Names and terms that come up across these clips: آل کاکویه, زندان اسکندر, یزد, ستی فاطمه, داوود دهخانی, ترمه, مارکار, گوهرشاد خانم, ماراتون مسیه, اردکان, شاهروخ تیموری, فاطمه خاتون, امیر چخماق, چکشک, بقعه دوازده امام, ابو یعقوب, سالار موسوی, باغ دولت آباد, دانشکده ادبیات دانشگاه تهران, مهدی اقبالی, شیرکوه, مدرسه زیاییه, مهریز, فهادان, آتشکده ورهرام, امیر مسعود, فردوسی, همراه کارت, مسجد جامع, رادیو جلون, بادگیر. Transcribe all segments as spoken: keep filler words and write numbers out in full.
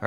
All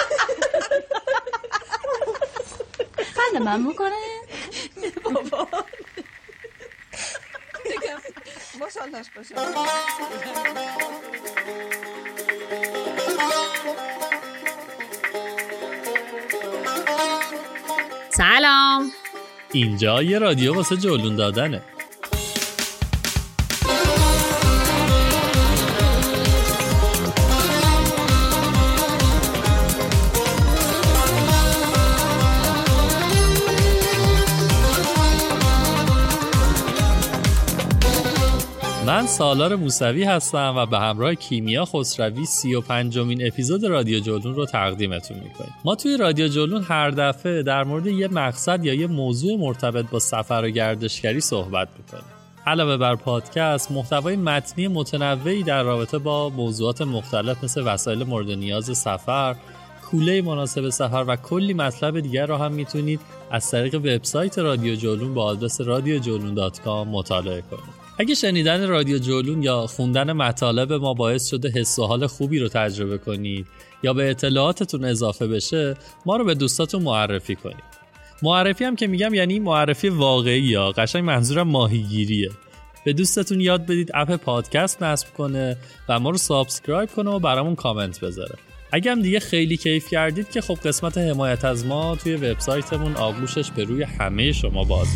خنده من میکنه بابا دیگه ماشاءالله باشه. سلام، اینجا یه رادیو واسه جلون دادنه. من سالار موسوی هستم و به همراه کیمیا خسروی سی و پنجمین اپیزود رادیو جلون رو تقدیمتون میکنیم. ما توی رادیو جلون هر دفعه در مورد یه مقصد یا یه موضوع مرتبط با سفر و گردشگری صحبت میکنیم. علاوه بر پادکست، محتوای متنی متنوعی در رابطه با موضوعات مختلف مثل وسایل مورد نیاز سفر، کوله مناسب سفر و کلی مطلب دیگر رو هم میتونید از طریق وبسایت رادیو جلون با آدرس رادیو جلون دات کام مطالعه کنید. اگه شنیدن رادیو جلون یا خوندن مطالب ما باعث شده حس و حال خوبی رو تجربه کنید یا به اطلاعاتتون اضافه بشه، ما رو به دوستاتون معرفی کنید. معرفی هم که میگم یعنی معرفی واقعی، یا قشنگ منظورم ماهیگیریه. به دوستتون یاد بدید اپ پادکست نصب کنه و ما رو سابسکرایب کنه و برامون کامنت بذاره. اگه هم دیگه خیلی کیف کردید که خب قسمت حمایت از ما توی وبسایتمون آغوشش به روی همه شما بازه.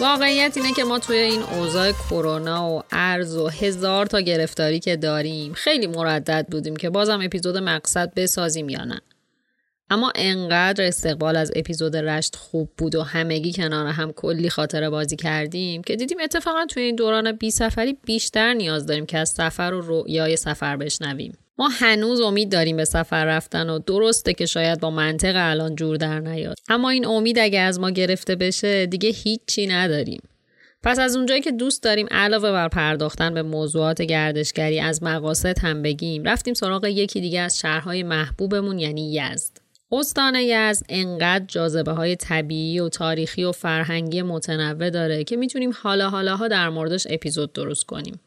واقعیت اینه که ما توی این اوضاع کرونا و ارز و هزار تا گرفتاری که داریم خیلی مردد بودیم که بازم اپیزود مقصد بسازیم یا نه. اما انقدر استقبال از اپیزود رشت خوب بود و همگی کنار هم کلی خاطره بازی کردیم که دیدیم اتفاقا توی این دوران بی سفری بیشتر نیاز داریم که از سفر و رویای سفر بشنویم. ما هنوز امید داریم به سفر رفتن و درسته که شاید با منطق الان جور در نیاد، اما این امید اگه از ما گرفته بشه دیگه هیچی نداریم. پس از اونجایی که دوست داریم علاوه بر پرداختن به موضوعات گردشگری از مقاصد هم بگیم، رفتیم سراغ یکی دیگه از شهرهای محبوبمون یعنی یزد. استان یزد انقدر جاذبه های طبیعی و تاریخی و فرهنگی متنوع داره که میتونیم حالا حالاها در موردش اپیزود درست کنیم.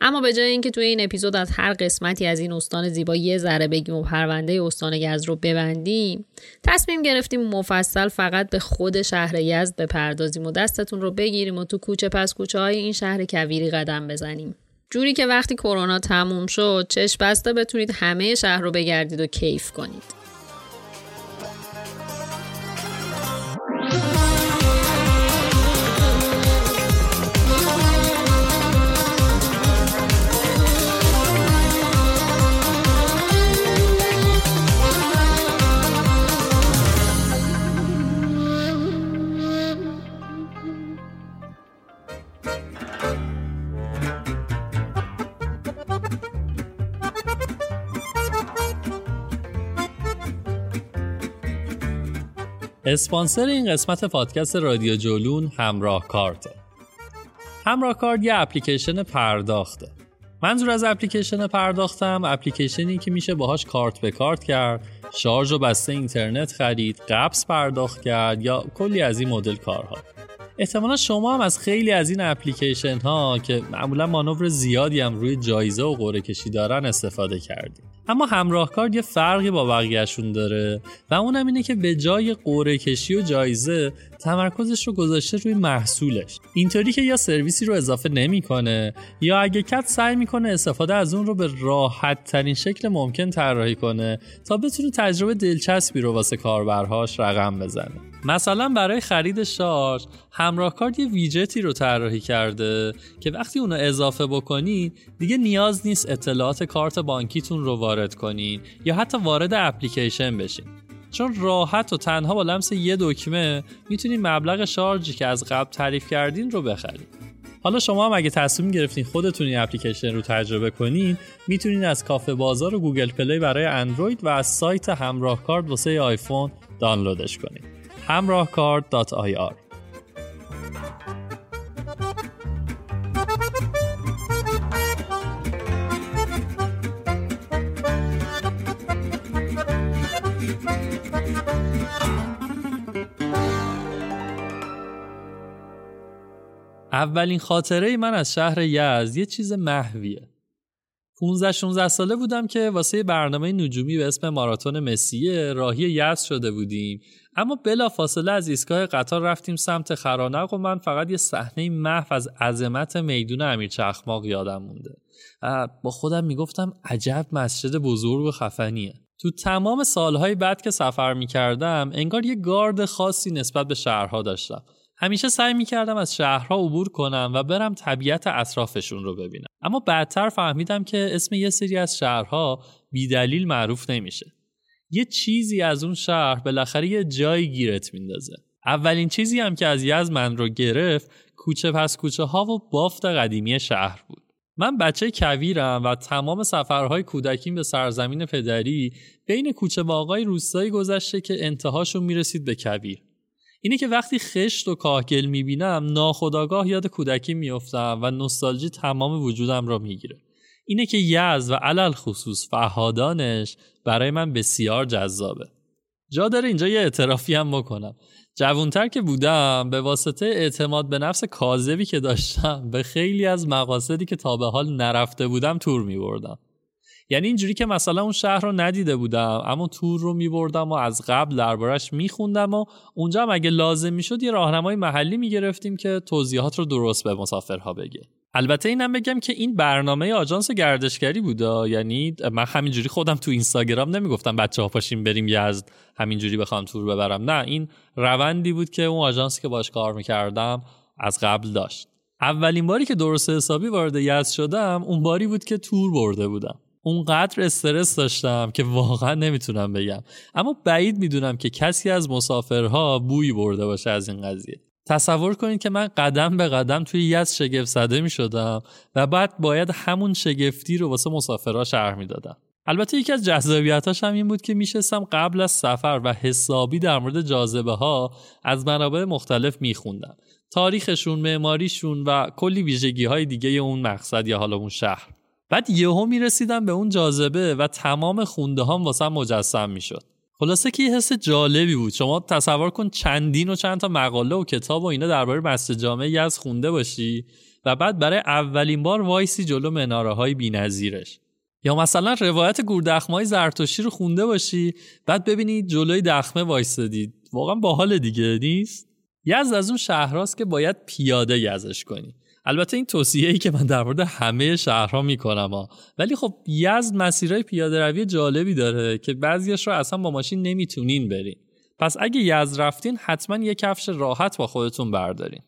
اما به جای اینکه توی این اپیزود از هر قسمتی از این استان زیبا یه ذره بگیم و پرونده استان یزد رو ببندیم، تصمیم گرفتیم مفصل فقط به خود شهر یزد بپردازیم و دستتون رو بگیریم و تو کوچه پس کوچه های این شهر کویری قدم بزنیم. جوری که وقتی کرونا تموم شد چشم بسته بتونید همه شهر رو بگردید و کیف کنید. اسپانسر این قسمت پادکست رادیو جلون همراه کارته. همراه کارت یه اپلیکیشن پرداخته. منظور از اپلیکیشن پرداختم اپلیکیشنی که میشه باهاش کارت به کارت کرد، شارژ و بسته اینترنت خرید، قبض پرداخت کرد یا کلی از این مدل کارها. احتمالا شما هم از خیلی از این اپلیکیشن ها که معمولا مانور زیادی هم روی جایزه و قرعه کشی دارن استفاده کردید. اما همراه کارت یه فرقی با بقیه‌شون داره و اونم اینه که به جای قرعه کشی و جایزه تمرکزش رو گذاشته روی محصولش. اینطوری که یا سرویسی رو اضافه نمی‌کنه یا اگه کد سعی می‌کنه استفاده از اون رو به راحت‌ترین شکل ممکن طراحی کنه تا بتونه تجربه دلچسبی رو واسه کاربرهاش رقم بزنه. مثلا برای خرید شارژ همراه کارت یه ویجتی رو طراحی کرده که وقتی اون رو اضافه بکنی دیگه نیاز نیست اطلاعات کارت بانکیتون رو وارد کنین یا حتی وارد اپلیکیشن بشین، چون راحت و تنها با لمس یه دکمه میتونین مبلغ شارژی که از قبل تعریف کردین رو بخرین. حالا شما هم اگه تصمیم گرفتین خودتون این اپلیکیشن رو تجربه کنین، میتونین از کافه بازار و گوگل پلی برای اندروید و از سایت همراه کارت واسه آیفون دانلودش کنین. همراه کارت دات آی آر. اولین خاطره من از شهر یزد یه چیز محویه. پانزده شانزده ساله بودم که واسه برنامه نجومی به اسم ماراتون مسیه راهی یزد شده بودیم، اما بلافاصله از ایستگاه قطار رفتیم سمت خرانق و من فقط یه صحنه محو از عظمت میدون امیر چخماق یادم مونده. با خودم میگفتم عجب مسجد بزرگ و خفنیه. تو تمام سالهای بعد که سفر میکردم انگار یه گارد خاصی نسبت به شهرها داشتم. همیشه سعی میکردم از شهرها عبور کنم و برم طبیعت اطرافشون رو ببینم. اما بعدتر فهمیدم که اسم یه سری از شهرها بیدلیل معروف نمیشه. یه چیزی از اون شهر بالاخره یه جایی گیرت میندازه. اولین چیزی هم که از یزد من رو گرفت کوچه پس کوچه ها و بافت قدیمی شهر بود. من بچه کویرم و تمام سفرهای کودکیم به سرزمین پدری بین کوچه باغای روستایی گذشته که انتهاشون میرسید به کویر. اینه که وقتی خشت و کاهگل میبینم ناخودآگاه یاد کودکی میافتم و نوستالژی تمام وجودم را میگیره. اینه که یزد و علل خصوص فهادانش برای من بسیار جذابه. جا داره اینجا یه اعترافی هم بکنم. جوانتر که بودم به واسطه اعتماد به نفس کاذبی که داشتم به خیلی از مقاصدی که تا به حال نرفته بودم تور میبردم. یعنی اینجوری که مثلا اون شهر رو ندیده بودم اما تور رو میبردم و از قبل دربارش میخوندم و اونجا هم اگه لازم میشد یه راهنمای محلی میگرفتیم که توضیحات رو درست به مسافرها بگه. البته اینم بگم که این برنامه آژانس گردشگری بوده، یعنی من همینجوری خودم تو اینستاگرام نمیگفتم بچه‌ها پاشیم بریم یزد همینجوری بخوام تور ببرم، نه، این روندی بود که اون آژانسی که باهاش کار میکردم از قبل داشت. اولین باری که درست حسابی وارد یزد شدم اون باری بود که تور برده بودم. اونقدر استرس داشتم که واقعا نمیتونم بگم، اما بعید میدونم که کسی از مسافرها بوی برده باشه از این قضیه. تصور کنید که من قدم به قدم توی یزد شگفت زده میشدم و بعد باید همون شگفتی رو واسه مسافرها شرح میدادم. البته یکی از جذابیتاش هم این بود که میشستم قبل از سفر و حسابی در مورد جاذبه ها از منابع مختلف میخوندم، تاریخشون، معماریشون و کلی ویژگی های دیگه اون مقصد یا حالا اون شهر. بعد یهو میرسیدم به اون جاذبه و تمام خونده هام واسم مجسم میشد. خلاصه که یه حس جالبی بود. شما تصور کن چندین و چند تا مقاله و کتاب و اینا درباره مسجد جامع یزد خونده باشی و بعد برای اولین بار وایسی جلو مناره های بی‌نظیرش، یا مثلا روایت گوردخمای زرتشتی رو خونده باشی بعد ببینی جلوی دخمه وایسادی. واقعا باحال دیگه نیست؟ یزد از اون شهراست که باید پیاده یزدش کنی. البته این توصیه‌ای که من در مورد همه شهرها میکنم ها. ولی خب یزد مسیرهای پیاده‌روی جالبی داره که بعضیش رو اصلا با ماشین نمیتونین برین. پس اگه یزد رفتین حتما یک کفش راحت با خودتون بردارین.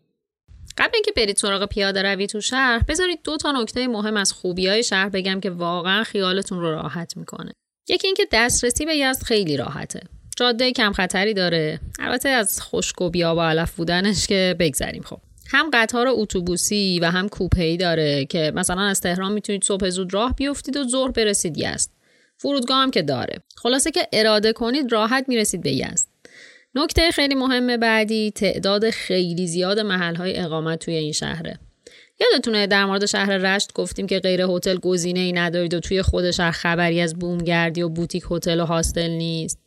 قبل اینکه برید سراغ پیاده‌روی تو شهر، بذارید دو تا نکته مهم از خوبی‌های شهر بگم که واقعا خیالتون رو راحت میکنه. یکی اینکه دسترسی به یزد خیلی راحته. جاده کم خطری داره. البته از خشک و بیاب و علف بودنش که بگذریم. خب هم قطار اتوبوسی و هم کوپه‌ای داره که مثلا از تهران میتونید صبح زود راه بیافتید و ظهر برسید یزد. فرودگاه هم که داره. خلاصه که اراده کنید راحت میرسید به یزد. نکته خیلی مهم بعدی تعداد خیلی زیاد محل‌های اقامت توی این شهره. یادتونه در مورد شهر رشت گفتیم که غیر هتل گزینه‌ای ندارید و توی خود شهر خبری از بومگردی و بوتیک هتل و هاستل نیست.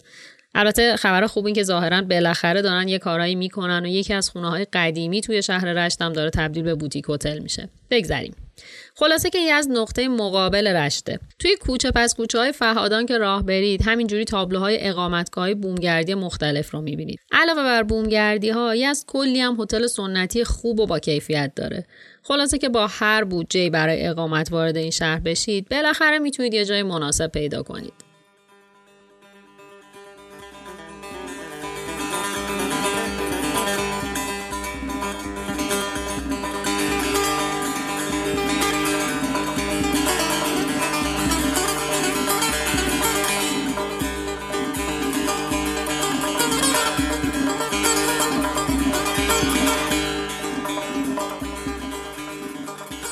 البته خبر خوب این که ظاهراً بالاخره دارن یه کارایی میکنن و یکی از خونه‌های قدیمی توی شهر رشت هم داره تبدیل به بوتیک هتل میشه. بگذریم. خلاصه که یزد نقطه مقابل رشته. توی کوچه پس کوچه‌های فهادان که راه برید همینجوری تابلوهای اقامتگاه‌های بومگردی مختلف رو می‌بینید. علاوه بر بومگردی‌ها یزد کلی هم هتل سنتی خوب و با کیفیت داره. خلاصه که با هر بودجه‌ای برای اقامت وارد این شهر بشید، بالاخره میتونید یه جای مناسب پیدا کنید.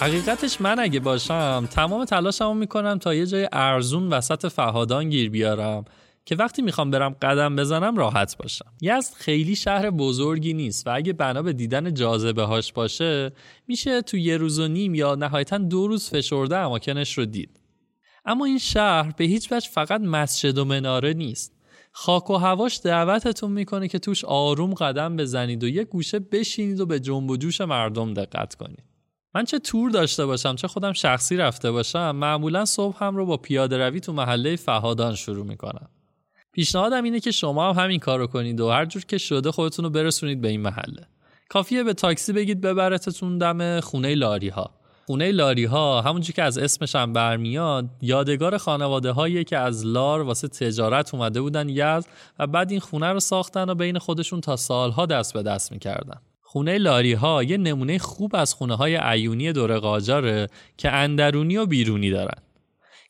حقیقتش من اگه باشم تمام تلاشمو میکنم تا یه جای ارزون وسط فهادان گیر بیارم که وقتی میخوام برم قدم بزنم راحت باشم. یزد خیلی شهر بزرگی نیست و اگه بنا به دیدن جاذبه هاش باشه میشه تو یه روز و نیم یا نهایتاً دو روز فشرده اماکنش رو دید. اما این شهر به هیچ وجه فقط مسجد و مناره نیست. خاک و هواش دعوتتون میکنه که توش آروم قدم بزنید و یه گوشه بشینید و به جنب و جوش مردم دقت کنید. من چه تور داشته باشم چه خودم شخصی رفته باشم معمولا صبح هم رو با پیاده روی تو محله فهادان شروع میکنم. پیشنهادم اینه که شما هم همین کارو کنید و هر جور که شده خودتون رو برسونید به این محله. کافیه به تاکسی بگید ببرتتون دم خونه لاری ها. خونه لاری ها همونجوری که از اسمش هم برمیاد یادگار خانواده هایی که از لار واسه تجارت اومده بودن یزد و بعد این خونه رو ساختن و بین خودشون تا سالها دست به دست میکردن. خونه لاری ها یه نمونه خوب از خونه های عیونی دوره قاجاره که اندرونی و بیرونی دارن.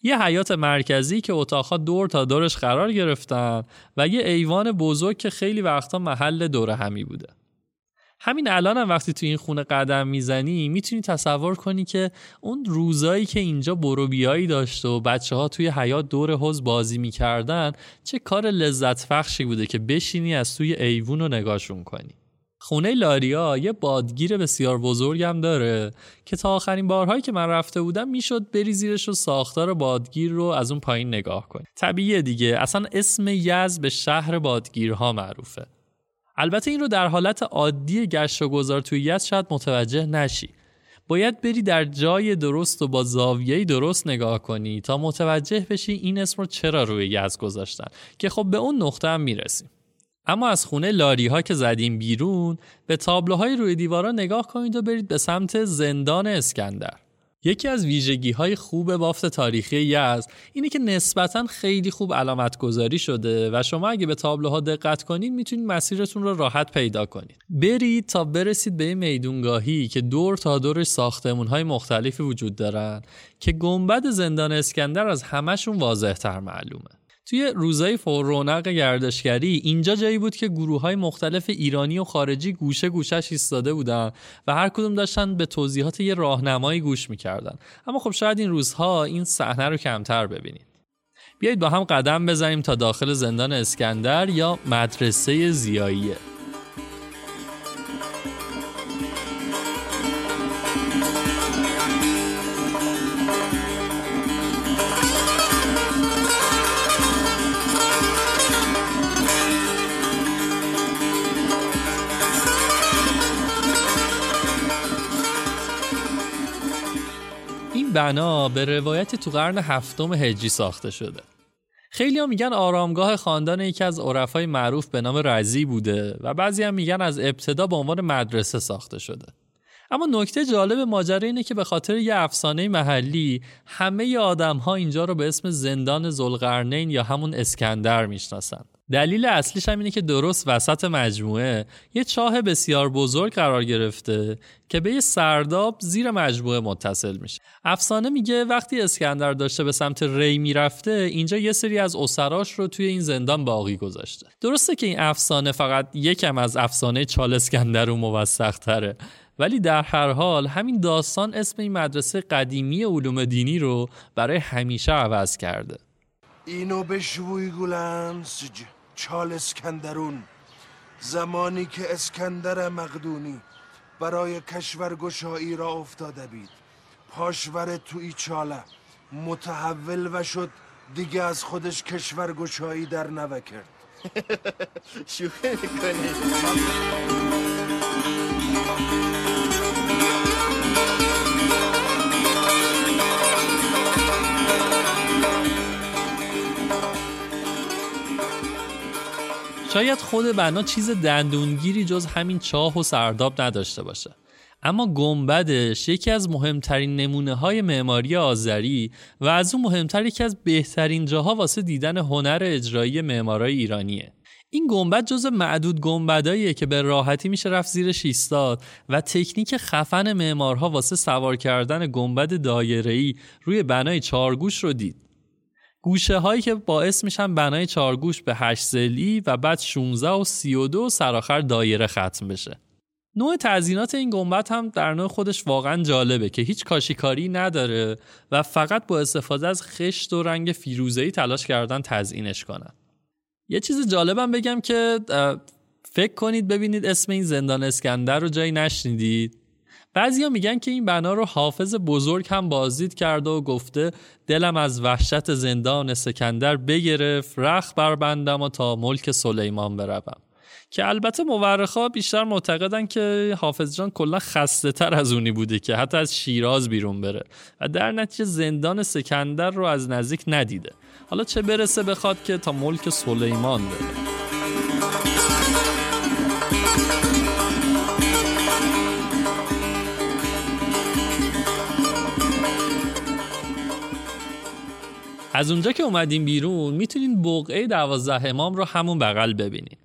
یه حیات مرکزی که اتاقها دور تا دورش قرار گرفتن و یه ایوان بزرگ که خیلی وقتا محل دوره همی بوده. همین الان هم وقتی تو این خونه قدم میزنی میتونی تصور کنی که اون روزایی که اینجا بروبیایی داشت و بچه ها توی حیات دور حوض بازی میکردن چه کار لذت بخشی بوده که بشینی از توی ایوون رو نگاهشون کنی. خونه لاریا یه بادگیر بسیار بزرگ هم داره که تا آخرین بارهایی که من رفته بودم میشد بری زیرش و ساختار بادگیر رو از اون پایین نگاه کنی. طبیعیه دیگه، اصلا اسم یزد به شهر بادگیرها معروفه. البته این رو در حالت عادی گشت و گذار توی یزد شاید متوجه نشی. باید بری در جای درست و با زاویه‌ای درست نگاه کنی تا متوجه بشی این اسم رو چرا روی یزد گذاشتن که خب به اون نقطه هم میرسیم. اما از خونه لاری ها که زدیم بیرون به تابلوهای روی دیوارا نگاه کنید و برید به سمت زندان اسکندر. یکی از ویژگی های خوب بافت تاریخی یزد اینه که نسبتاً خیلی خوب علامت گذاری شده و شما اگه به تابلوها دقت کنید میتونید مسیرتون رو راحت پیدا کنید. برید تا برسید به این میدونگاهی که دور تا دورش ساختمون های مختلفی وجود دارن که گنبد زندان اسکندر از همشون واضح تر معلومه. توی روزای فور رونق گردشگری اینجا جایی بود که گروه‌های مختلف ایرانی و خارجی گوشه گوشه‌اش ایستاده بودن و هر کدوم داشتن به توضیحات یه راهنمایی گوش می‌کردن. اما خب شاید این روزها این صحنه رو کمتر ببینید. بیایید با هم قدم بزنیم تا داخل زندان اسکندر یا مدرسه زیاییه. بنا به روایت تو قرن هفتم هجری ساخته شده. خیلی ها میگن آرامگاه خاندان یکی از عرفای معروف به نام رازی بوده و بعضی هم میگن از ابتدا به عنوان مدرسه ساخته شده. اما نکته جالب ماجرا اینه که به خاطر یه افسانه محلی همه آدم‌ها اینجا رو به اسم زندان ذوالقرنین یا همون اسکندر میشناسن. دلیل اصلیش هم اینه که درست وسط مجموعه یه چاه بسیار بزرگ قرار گرفته که به یه سرداب زیر مجموعه متصل میشه. افسانه میگه وقتی اسکندر داشته به سمت ری میرفته اینجا یه سری از اسراش رو توی این زندان باقی گذاشته. درسته که این افسانه فقط یکم از افسانه چال اسکندر رو موثق‌تره، ولی در هر حال همین داستان اسم این مدرسه قدیمی علوم دینی رو برای همیشه عوض کرده. اینو بشوی گولم سج چال اسکندرون، زمانی که اسکندر مقدونی برای کشور گشایی را افتاده بید، پاشور توی چاله متحول و شد دیگه از خودش کشور گشایی در نوکرد. شوخی میکنی؟ شاید خود بنا چیز دندونگیری جز همین چاه و سرداب نداشته باشه، اما گنبدش یکی از مهمترین نمونه های معماری آذری و از اون مهمتر یکی از بهترین جاها واسه دیدن هنر اجرایی معمارای ایرانیه. این گنبد جز معدود گنبداییه که به راحتی میشه رفت زیر شیستاد و تکنیک خفن معمارها واسه سوار کردن گنبد دایره‌ای روی بنای چارگوش رو دید. گوشه هایی که باعث میشن بنای چارگوش به هشت ضلعی و بعد شانزده و سی و دو سراخر دایره ختم بشه. نوع تزیینات این گنبد هم در نوع خودش واقعا جالبه که هیچ کاشیکاری نداره و فقط با استفاده از خشت و رنگ فیروزه‌ای تلاش کردن تزیینش کنن. یه چیز جالبم بگم که فکر کنید ببینید اسم این زندان اسکندر رو جایی نشنیدید. بعضیا میگن که این بنا رو حافظ بزرگ هم بازدید کرده و گفته دلم از وحشت زندان اسکندر بگرفت، رخ بربندم و تا ملک سلیمان بروم، که البته مورخا بیشتر معتقدن که حافظ جان کلا خسته تر از اونی بوده که حتی از شیراز بیرون بره و در نتیجه زندان اسکندر رو از نزدیک ندیده، حالا چه برسه بخواد که تا ملک سلیمان بره. از اونجا که اومدین بیرون میتونین بقعه دوازده امام رو همون بغل ببینین.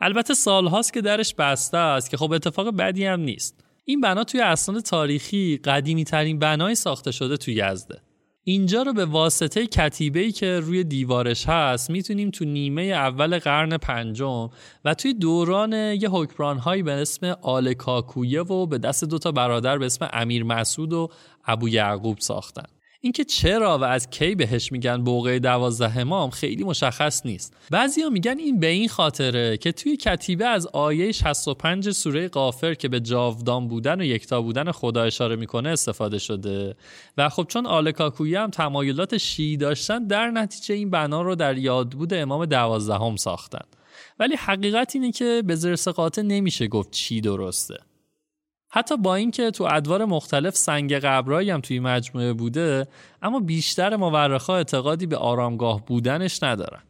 البته سالهاست که درش بسته است که خب اتفاق بدی هم نیست. این بنا توی اسناد تاریخی قدیمی ترین بنای ساخته شده توی یزده. اینجا رو به واسطه کتیبه‌ای که روی دیوارش هست میتونیم تو نیمه اول قرن پنجم و توی دوران یه حکمران‌هایی به اسم آل کاکویه و به دست دوتا برادر به اسم امیر مسعود و ابو یعقوب ساختن. اینکه چرا و از کی بهش میگن بقعه دوازده امام خیلی مشخص نیست. بعضیا میگن این به این خاطره که توی کتیبه از آیه شصت و پنج سوره غافر که به جاودان بودن و یکتا بودن خدا اشاره میکنه استفاده شده و خب چون آل کاکویه هم تمایلات شیعی داشتن در نتیجه این بنا رو در یادبود امام دوازدهم ساختن. ولی حقیقت اینه که به ذرس قاطع نمیشه گفت چی درسته. حتی با اینکه تو ادوار مختلف سنگ قبرایی هم توی مجموعه بوده، اما بیشتر مورخا اعتقادی به آرامگاه بودنش ندارن.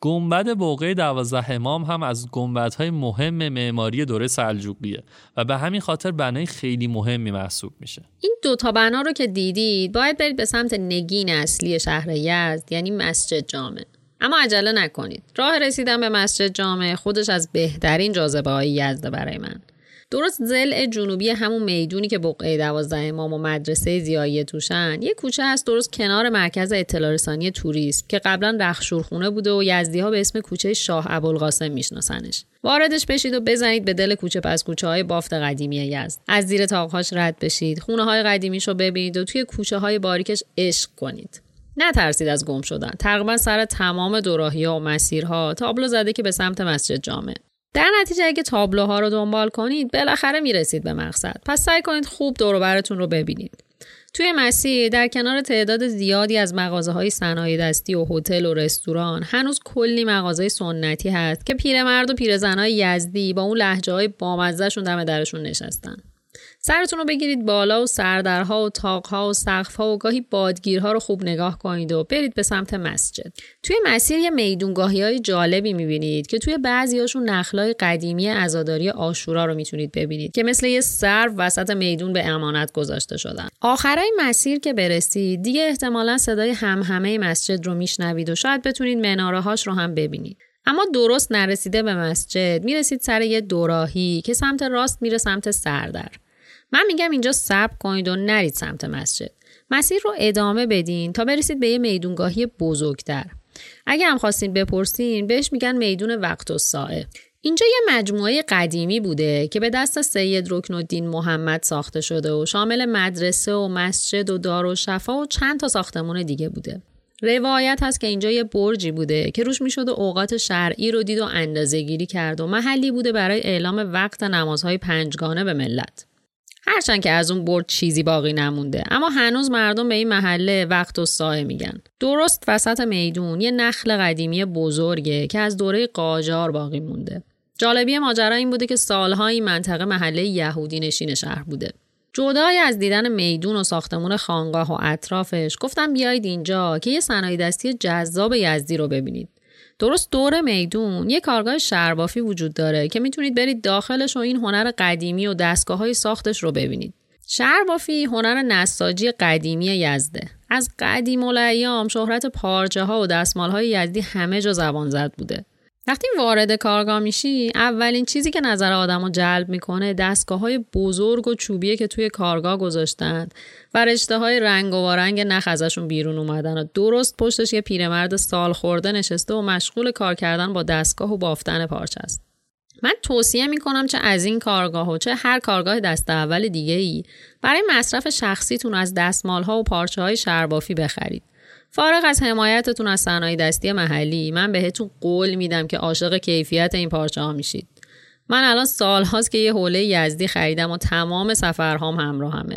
گنبد بقعه دوازده امام هم از گنبدهای مهم معماری دوره سلجوقیه و به همین خاطر بنای خیلی مهمی محسوب میشه. این دو تا بنا رو که دیدید، باید برید به سمت نگین اصلی شهر یزد، یعنی مسجد جامع. اما عجله نکنید. راه رسیدن به مسجد جامع خودش از بهترین جاذبه‌های یزد برای من. درست ضلع جنوبی همون میدونی که بقعه دوازده امام و مدرسه زیاییه توشن، یه کوچه هست درست کنار مرکز اطلاع رسانی توریسم که قبلا رخشورخونه بوده و یزدی‌ها به اسم کوچه شاه ابوالقاسم میشناسنش. واردش بشید و بزنید به دل کوچه پس کوچه‌های بافت قدیمی یزد. از زیر طاق‌هاش رد بشید، خونه‌های قدیمیشو ببینید و توی کوچه‌های باریکش عشق کنید. نترسید از گم شدن. تقریبا سر تمام دوراهی‌ها و مسیرها تابلو زده که به سمت مسجد جامع. در نتیجه اگه تابلوها رو دنبال کنید بالاخره میرسید به مقصد. پس سعی کنید خوب دور و برتون رو ببینید. توی مسیر در کنار تعداد زیادی از مغازه‌های صنایع‌دستی و هتل و رستوران هنوز کلی مغازه سنتی هست که پیرمرد و پیرزنای یزدی با اون لهجه‌های بامزه‌شون دم درشون نشستن. سرتون رو بگیرید بالا و سردرها و طاقها و سقفها و گاهی بادگیرها رو خوب نگاه کنید و برید به سمت مسجد. توی مسیر یه میدونگاهی‌های جالبی می‌بینید که توی بعضی‌هاشون نخلای قدیمی عزاداری عاشورا رو می‌تونید ببینید که مثل یه سرو وسط میدون به امانت گذاشته شدن. آخرای مسیر که برسید دیگه احتمالاً صدای همهمه مسجد رو می‌شنوید و شاید بتونید مناره‌هاش رو هم ببینید. اما درست نرسیده به مسجد میرسید سر یه دوراهی که سمت راست میره سمت سردر. من میگم اینجا صبر کنید و نرید سمت مسجد. مسیر رو ادامه بدین تا برسید به یه میدونگاهی بزرگتر. اگه هم خواستین بپرسین بهش میگن میدان وقت و ساعه. اینجا یه مجموعه قدیمی بوده که به دست سید رکن الدین محمد ساخته شده و شامل مدرسه و مسجد و دارالشفا و چند تا ساختمان دیگه بوده. روایت هست که اینجا یه برجی بوده که روش میشد و اوقات شرعی رو دید و اندازه‌گیری کرد و محلی بوده برای اعلام وقت نمازهای پنجگانه به ملت. هرچند که از اون برج چیزی باقی نمونده، اما هنوز مردم به این محله وقت و ساعه میگن. درست وسط میدون یه نخل قدیمی بزرگه که از دوره قاجار باقی مونده. جالبی ماجرا این بوده که سالها این منطقه محله یهودی نشین شهر بوده. جدای از دیدن میدون و ساختمان خانقاه و اطرافش، گفتم بیایید اینجا که یه صنایع‌دستی جذاب یزدی رو ببینید. درست دور میدون یه کارگاه شربافی وجود داره که میتونید برید داخلش و این هنر قدیمی و دستگاه‌های ساختش رو ببینید. شربافی هنر نساجی قدیمی یزده. از قدیم الایام شهرت پارچه‌ها و دستمال‌های یزدی همه جا زبان زد بوده. وقتی وارد کارگاه میشی، اولین چیزی که نظر آدمو جلب میکنه دستگاه‌های بزرگ و چوبیه که توی کارگاه گذاشتن و رشته‌های رنگ و وارنگ نخ ازشون بیرون اومدن و درست پشتش یه پیرمرد سال خورده نشسته و مشغول کار کردن با دستگاه و بافتن پارچه است. من توصیه میکنم چه از این کارگاه و چه هر کارگاه دست اول دیگه‌ای برای مصرف شخصیتون از دستمال‌ها و پارچه‌های شربافی بخرید. فارغ از حمایتتون از صنایع دستی محلی، من بهتون قول میدم که عاشق کیفیت این پارچه‌ها میشید. من الان سال‌هاست که یه حوله یزدی خریدم و تمام سفرهام همراهمه.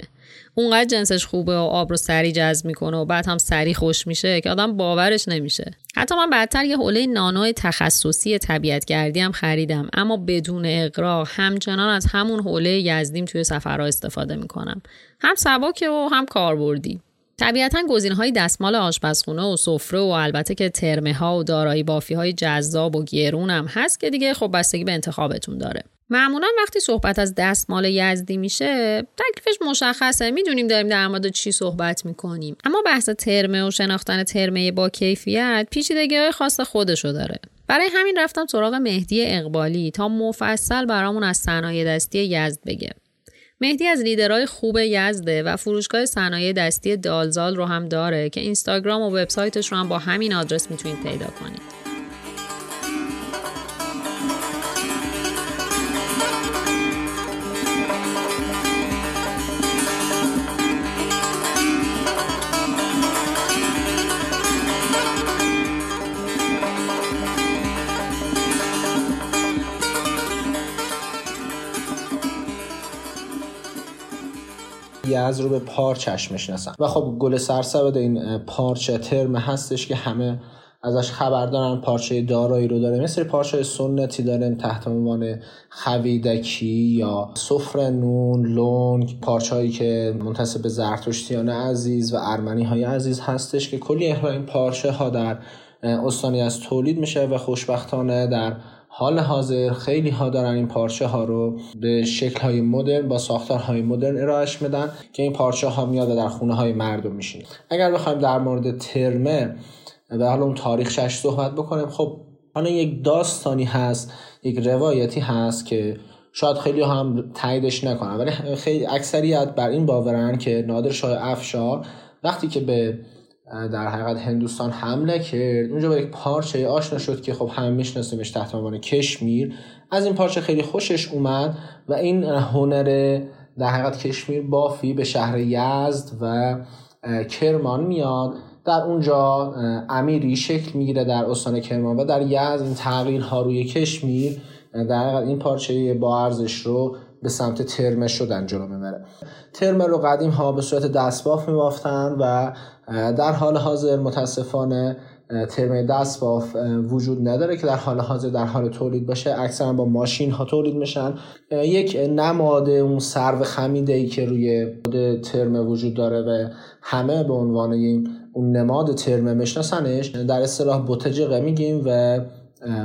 اونقدر جنسش خوبه و آب رو سری جذب میکنه و بعد هم سری خوش میشه که آدم باورش نمیشه. حتی من بعدتر یه حوله نانو تخصصی طبیعت‌گردی هم خریدم، اما بدون اغراق همچنان از همون حوله یزدیم توی سفرها استفاده میکنم. هم سبکه و هم کاربردی. طبیعتاً گزینه‌های دستمال آشپزخونه و سفره و البته که ترمه‌ها و دارایی بافی‌های جذاب و گرون هم هست که دیگه خب بستگی به انتخابتون داره. معمولاً وقتی صحبت از دستمال یزدی میشه، تکلیفش مشخصه، میدونیم داریم در مورد چی صحبت میکنیم. اما بحث ترمه و شناختن ترمه با کیفیت پیچیدگی‌های خاص خودشو داره. برای همین رفتم سراغ مهدی اقبالی تا مفصل برامون از صنایع دستی یزد بگه. مهدی از لیدرهای خوب یزده و فروشگاه صنایع دستی دالزال رو هم داره که اینستاگرام و وبسایتش رو هم با همین آدرس میتونید پیدا کنید. یزد رو به پارچش میشناسن و خب گل سرسبد این پارچه ترم هستش که همه ازش خبر دارن. پارچه دارایی رو داره، مثل پارچه سنتی داره تحت عنوان خویدکی یا سفره نون لونگ، پارچه‌ای که منتسب به زرتشتیان عزیز و ارمنی‌های عزیز هستش که کلی احرای این پارچه‌ها در استانی از تولید میشه و خوشبختانه در حال حاضر خیلی ها دارن این پارچه ها رو به شکل های مدرن با ساختار های مدرن ارائهش میدن که این پارچه ها میاد و در خونه های مردم میشین. اگر بخوایم در مورد ترمه و حالا اون تاریخش صحبت بکنیم، خب حالا یک داستانی هست، یک روایتی هست که شاید خیلی هم تاییدش نکنن، ولی خیلی اکثریت بر این باورن که نادر شاه افشار وقتی که به در حقیقت هندوستان حمله کرد، اونجا با یک پارچه آشنا شد که خب همه میشناسیمش تحت عنوان کشمیر. از این پارچه خیلی خوشش اومد و این هنر در حقیقت کشمیر بافی به شهر یزد و کرمان میاد. در اونجا امیری شکل میگیره در استان کرمان و در یزد این تغییرها روی کشمیر در حقیقت این پارچه با ارزش رو به سمت ترمه شدن جلو میبره. ترمه رو قدیم ها به صورت دستباف میبافتن و در حال حاضر متاسفانه ترمین دست بافت وجود نداره که در حال حاضر در حال تولید باشه، اکثرا با ماشین ها تولید میشن. یک نماد اون سرو خمیده ای که روی ترمه وجود داره و همه به عنوان این اون نماد ترمه میشناسنش، در اصطلاح بوتجقه میگیم. و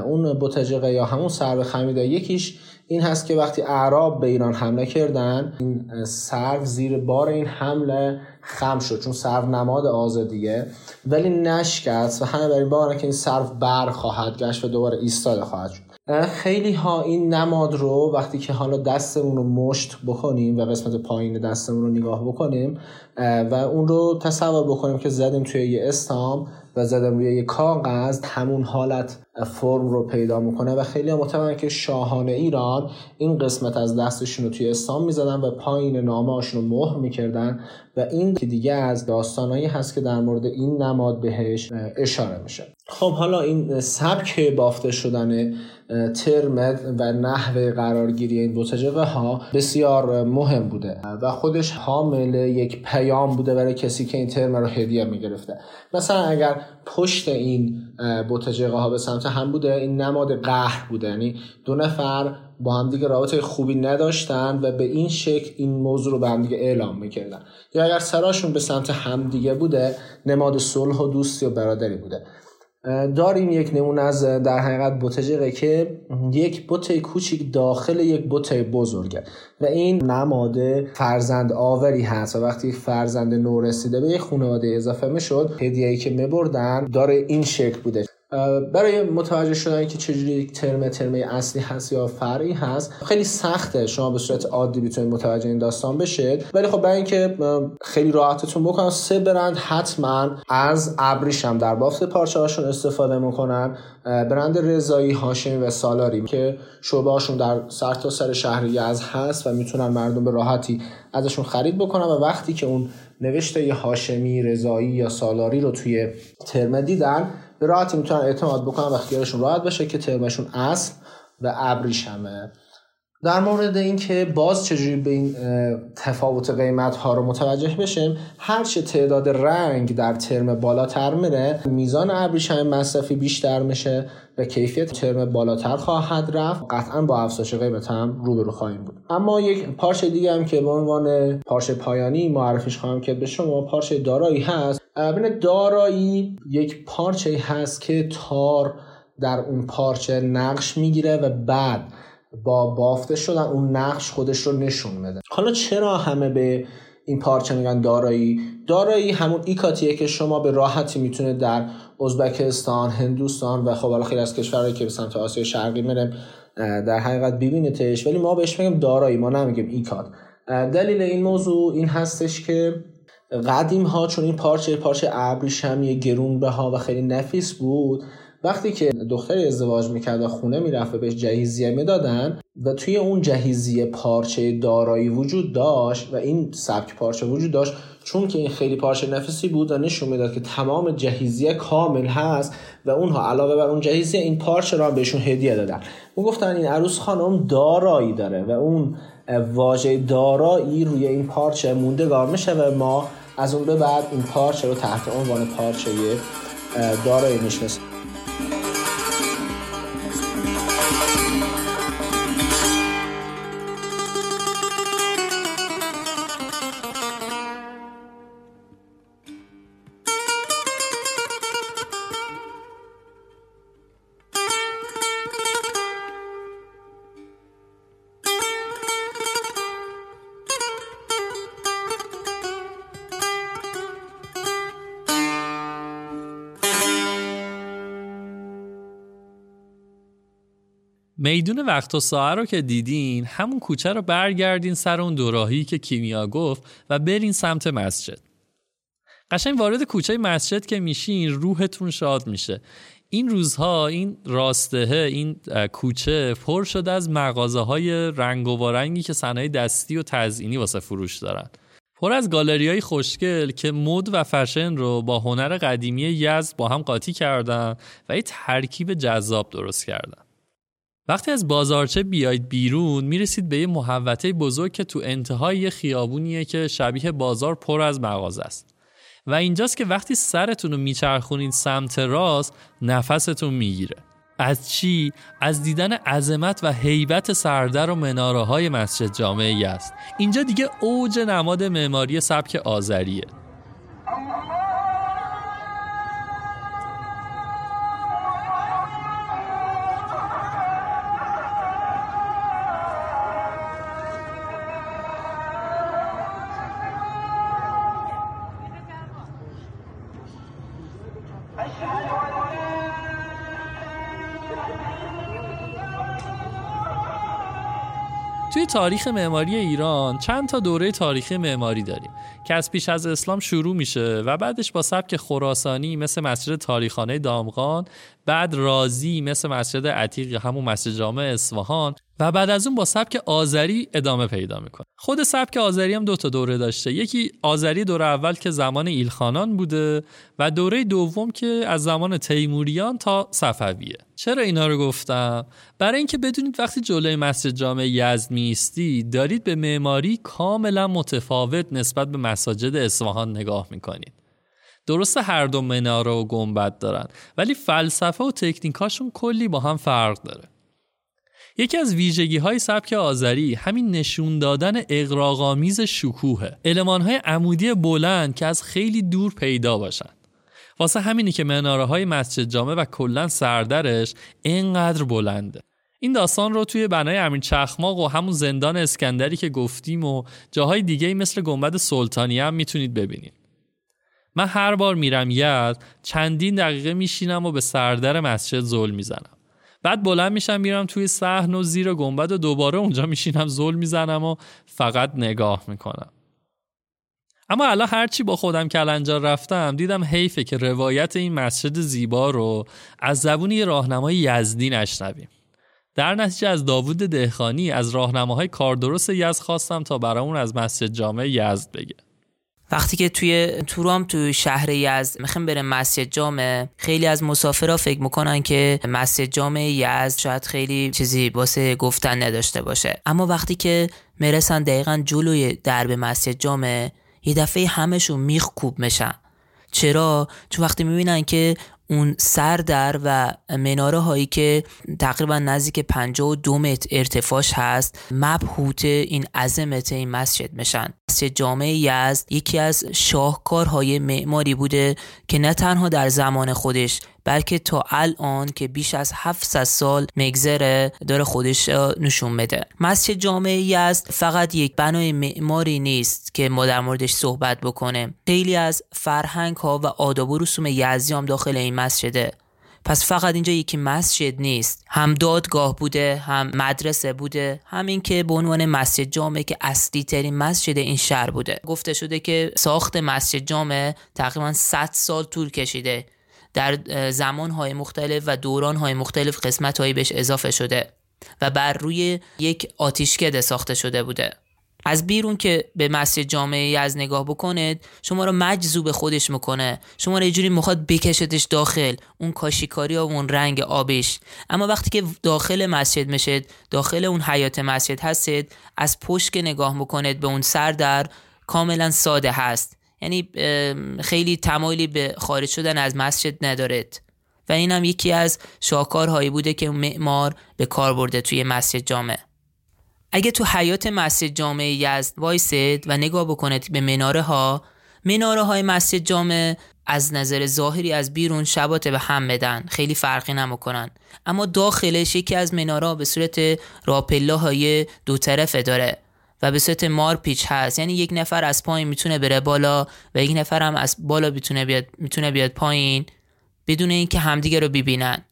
اون بوتجقه یا همون سرو خمیده، یکیش این هست که وقتی اعراب به ایران حمله کردن، این سرو زیر بار این حمله خم شد، چون سرو نماد آزادیه، ولی نشکست و همه برای باره که این سرو بر خواهد گشت و دوباره ایستاده خواهد شد. خیلی ها این نماد رو وقتی که حالا دستمون رو مشت بکنیم و قسمت پایین دستمون رو نگاه بکنیم و اون رو تصور بکنیم که زدیم توی یه استام و زدم روی یه کاغذ، همون حالت فرم رو پیدا میکنه و خیلی معتقدن که شاهان ایران این قسمت از دستشون رو توی استام میزدن و پایین نامه‌هاشون رو مهر میکردن و این که دیگه از داستانایی هست که در مورد این نماد بهش اشاره میشه. خب حالا این سبک بافته شدن ترمت و نحوه قرارگیری این بوتجقه ها بسیار مهم بوده و خودش حامل یک پیام بوده برای کسی که این ترمه رو هدیه میگرفته. مثلا اگر پشت این بوتجقه ها به سمت هم بوده، این نماد قهر بوده، یعنی دو نفر با هم دیگه رابطه خوبی نداشتن و به این شکل این موضوع رو به هم دیگه اعلام میکردن. یا اگر سراشون به سمت هم دیگه بوده، نماد صلح و دوستی و برادری بوده. داریم یک نمونه از در حقیقت بوتجقه که یک بوته کوچیک داخل یک بوته بزرگه و این نماد فرزند آوری هست و وقتی فرزند نورسیده به یک خانواده اضافه میشد، هدیه‌ای که میبردن داره این شکل بوده. برای متوجه شدن که چجوری یک ترمه ترمه اصلی هست یا فرعی هست خیلی سخته، شما به صورت عادی میتونید متوجه این داستان بشید، ولی خب برای اینکه خیلی راحتتون بکنم، سه برند حتما از ابریشم در بافت پارچه هاشون استفاده میکنن، برند رضایی، هاشمی و سالاری که شعبه هاشون در سرتاسر شهر یزد هست و میتونن مردم به راحتی ازشون خرید بکنن و وقتی که اون نوشته ی هاشمی، رضایی یا سالاری رو توی ترمه دیدن، به راحتی میتونن اعتماد بکنن و اختیارشون راحت بشه که ترمشون اصل و ابریشمه. در مورد اینکه باز چجوری به این تفاوت قیمت ها رو متوجه بشیم، هرچه تعداد رنگ در ترم بالاتر میره، میزان ابریشم مصرفی بیشتر میشه و کیفیت ترم بالاتر خواهد رفت، قطعا با افزایش قیمت هم روبرو خواهیم بود. اما یک پارچه دیگه هم که به عنوان پارچه پایانی معرفیش خواهم کرد به شما، پارچه دارایی هست. ببین، دارایی یک پارچه هست که تار در اون پارچه نقش میگیره و بعد با بافته شدن اون نقش خودش رو نشون میده. حالا چرا همه به این پارچه میگن دارایی؟ دارایی همون ایکاتیه که شما به راحتی میتونه در ازبکستان، هندوستان و خب حالا خیلی از کشورهایی که به سمت آسیا شرقی میرم در حقیقت ببینیدش، ولی ما بهش میگیم دارایی، ما نمیگیم ایکات. دلیل این موضوع این هستش که قدیم ها چون این پارچه پارچه ابریشمی گرانبها و خیلی نفیس بود، وقتی که دختری ازدواج میکرد و خونه میرفت و بهش جهیزیه میدادن و توی اون جهیزیه پارچه دارایی وجود داشت و این سبک پارچه وجود داشت، چون که این خیلی پارچه نفیسی بود و نشون میداد که تمام جهیزیه کامل هست و اونها علاوه بر اون جهیزیه این پارچه را بهشون هدیه دادن. اون گفتن این عروس خانم دارایی داره و اون واژه دارایی روی این پارچه موندگار میشه و ما از اون به بعد این پارچه رو تحت عنوان پارچه دارایی میشناسیم. میدون وقت و ساعه رو که دیدین، همون کوچه رو برگردین سر اون دوراهی که کیمیا گفت و برین سمت مسجد. قشنگ وارد کوچه مسجد که میشین روحتون شاد میشه. این روزها این راسته، این کوچه پر شده از مغازه های رنگ و وارنگی که صنایع دستی و تزئینی واسه فروش دارن. پر از گالریای خوشگل که مد و فشن رو با هنر قدیمی یزد با هم قاطی کردن و یه ترکیب جذاب درست کردن. وقتی از بازارچه بیاید بیرون، میرسید به یه محوطه بزرگ که تو انتهای یه خیابونیه که شبیه بازار پر از مغازه است و اینجاست که وقتی سرتون رو میچرخونید سمت راست نفستون میگیره. از چی؟ از دیدن عظمت و هیبت سردر و مناره های مسجد جامعی است. اینجا دیگه اوج نماد معماری سبک آذریه. توی تاریخ معماری ایران چند تا دوره تاریخی معماری داریم که از پیش از اسلام شروع میشه و بعدش با سبک خراسانی مثل مسجد تاریخخانه دامغان، بعد رازی مثل مسجد عتیق همون مسجد جامع اصفهان و بعد از اون با سبک آذری ادامه پیدا میکنه. خود سبک آذری هم دو تا دوره داشته، یکی آذری دوره اول که زمان ایلخانان بوده و دوره دوم که از زمان تیموریان تا صفویه. چرا اینا رو گفتم؟ برای اینکه بدونید وقتی جلوی مسجد جامع یزد میستی دارید به معماری کاملا متفاوت نسبت به مساجد اصفهان نگاه میکنید. درسته هر دو مناره و گنبد دارن ولی فلسفه و تکنیکاشون کلی با هم فرق داره. یکی از ویژگی‌های سبک آذری همین نشون دادن اغراق‌آمیز شکوهه. المان‌های عمودی بلند که از خیلی دور پیدا باشن. واسه همینی که مناره‌های مسجد جامع و کلاً سردرش اینقدر بلنده. این داستان رو توی بنای امیر چخماق و همون زندان اسکندری که گفتیم و جاهای دیگه‌ای مثل گنبد سلطانیه هم میتونید ببینید. من هر بار میرم یزد چندین دقیقه میشینم و به سردر مسجد زل میزنم. بعد بلند میشم میرم توی صحن و زیر گنبد و دوباره اونجا میشینم زل میزنم و فقط نگاه میکنم. اما الان هرچی با خودم کلنجار رفتم دیدم حیفه که روایت این مسجد زیبا رو از زبون یه راهنمای یزدی نشنویم. در نتیجه از داوود دهخانی از راهنماهای کاردرس یزد خواستم تا برامون از مسجد جامع یزد بگه. وقتی که توی تورام تو شهر یزد میخوایم بریم مسجد جامع، خیلی از مسافرها فکر میکنن که مسجد جامع یزد شاید خیلی چیزی واسه گفتن نداشته باشه، اما وقتی که میرسن دقیقاً جلوی درب مسجد جامع یه دفعه همشون میخکوب میشن. چرا؟ چون وقتی میبینن که اون سردر و مناره هایی که تقریبا نزدیک پنجاه و دو متر ارتفاعش هست مبهوت این عظمت این مسجد میشن. مسجد جامع یزد یکی از شاهکارهای معماری بوده که نه تنها در زمان خودش بلکه تا الان که بیش از هفتصد سال مگذره داره خودش نشون میده. مسجد جامع یزد فقط یک بنای معماری نیست که ما در موردش صحبت بکنیم. خیلی از فرهنگ ها و آداب و رسوم یزدی هم داخل این مسجده. پس فقط اینجا یکی مسجد نیست، هم دادگاه بوده، هم مدرسه بوده، همین که به عنوان مسجد جامع که اصلی ترین مسجد این شهر بوده. گفته شده که ساخت مسجد جامع تقریبا صد سال طول کشیده، در زمانهای مختلف و دورانهای مختلف قسمتهایی بهش اضافه شده و بر روی یک آتیشکده ساخته شده بوده. از بیرون که به مسجد جامع یزد نگاه بکنید شما رو مجذوب خودش میکنه، شما رو یه جوری میخواد بکشتش داخل، اون کاشیکاری و اون رنگ آبیش. اما وقتی که داخل مسجد میشید، داخل اون حیات مسجد هستید، از پشت که نگاه میکنید به اون سردر کاملا ساده هست، یعنی خیلی تمایلی به خارج شدن از مسجد ندارد و این هم یکی از شاهکارهایی بوده که معمار به کار برده توی مسجد جامع. اگه تو حیات مسجد جامع یزد وایسید و نگاه بکنید به مناره ها، مناره های مسجد جامع از نظر ظاهری از بیرون شباهت به هم بدن، خیلی فرقی نمیکنن، اما داخلش یکی از مناره ها به صورت راپله های دو طرفه داره و به صورت مارپیچ هست، یعنی یک نفر از پایین میتونه بره بالا و یک نفر هم از بالا میتونه بیاد میتونه بیاد پایین بدون اینکه همدیگه رو ببینن.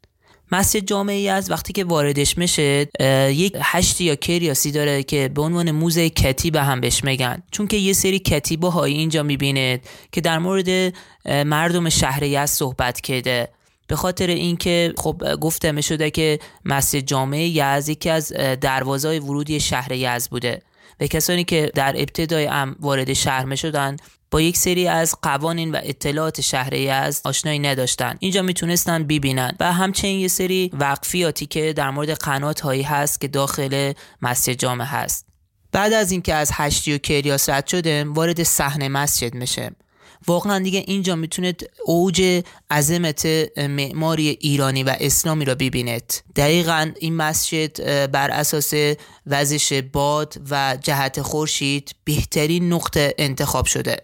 مسجد جامع یزد وقتی که واردش میشه یک هشتی یا کریاسی داره که به عنوان موزه کتیبه هم بهش میگن، چون که یه سری کتیبه های اینجا میبینید که در مورد مردم شهر یزد صحبت کرده، به خاطر اینکه خب گفتم شده که مسجد جامع یزد یکی از دروازهای ورودی شهر یزد بوده و کسانی که در ابتدای ام وارد شهر می شدن با یک سری از قوانین و اطلاعات شهر یزد آشنایی نداشتن، اینجا میتونستن ببینن. و همچنین یه سری وقفیاتی که در مورد قنات هایی هست که داخل مسجد جامع هست. بعد از اینکه از هشتی و کریاس رد شدم وارد صحن مسجد میشم واقعا دیگه اینجا میتونه اوج عظمت معماری ایرانی و اسلامی را ببیند. دقیقاً این مسجد بر اساس وزش باد و جهت خورشید بهترین نقطه انتخاب شده.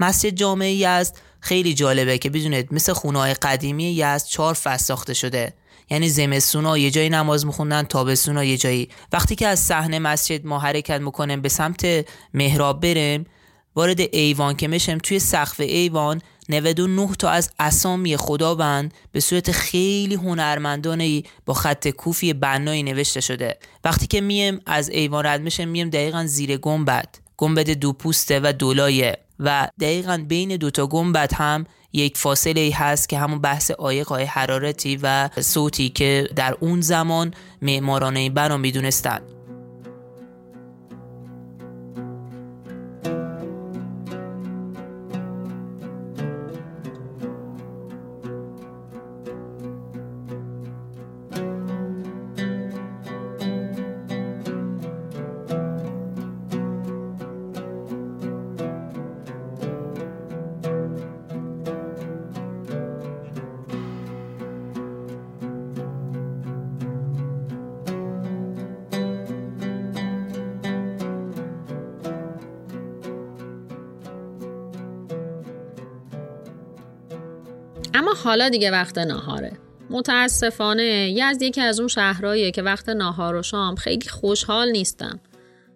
مسجد جامع یزد خیلی جالبه که بدونید مثل خونه‌های قدیمی یزد چهار فصل ساخته شده، یعنی زمستونا یه جایی نماز میخوندن، تابستونا یه جایی. وقتی که از صحن مسجد ما حرکت میکنیم به سمت محراب بریم، وارد ایوان که میشیم، توی سقف ایوان نود و نه تا از اسامی خداوند به صورت خیلی هنرمندانه با خط کوفی بنایی نوشته شده. وقتی که میایم از ایوان رد میشیم، میایم دقیقاً زیر گنبد، گنبد دو پوسته و دولایه، و دقیقاً بین دوتا گنبد هم یک فاصله هست که همون بحث عایق‌های حرارتی و صوتی که در اون زمان معماران این بنا میدونستن. اما حالا دیگه وقت ناهاره. متاسفانه یزد یکی از اون شهرهاییه که وقت ناهار و شام خیلی خوشحال نیستن.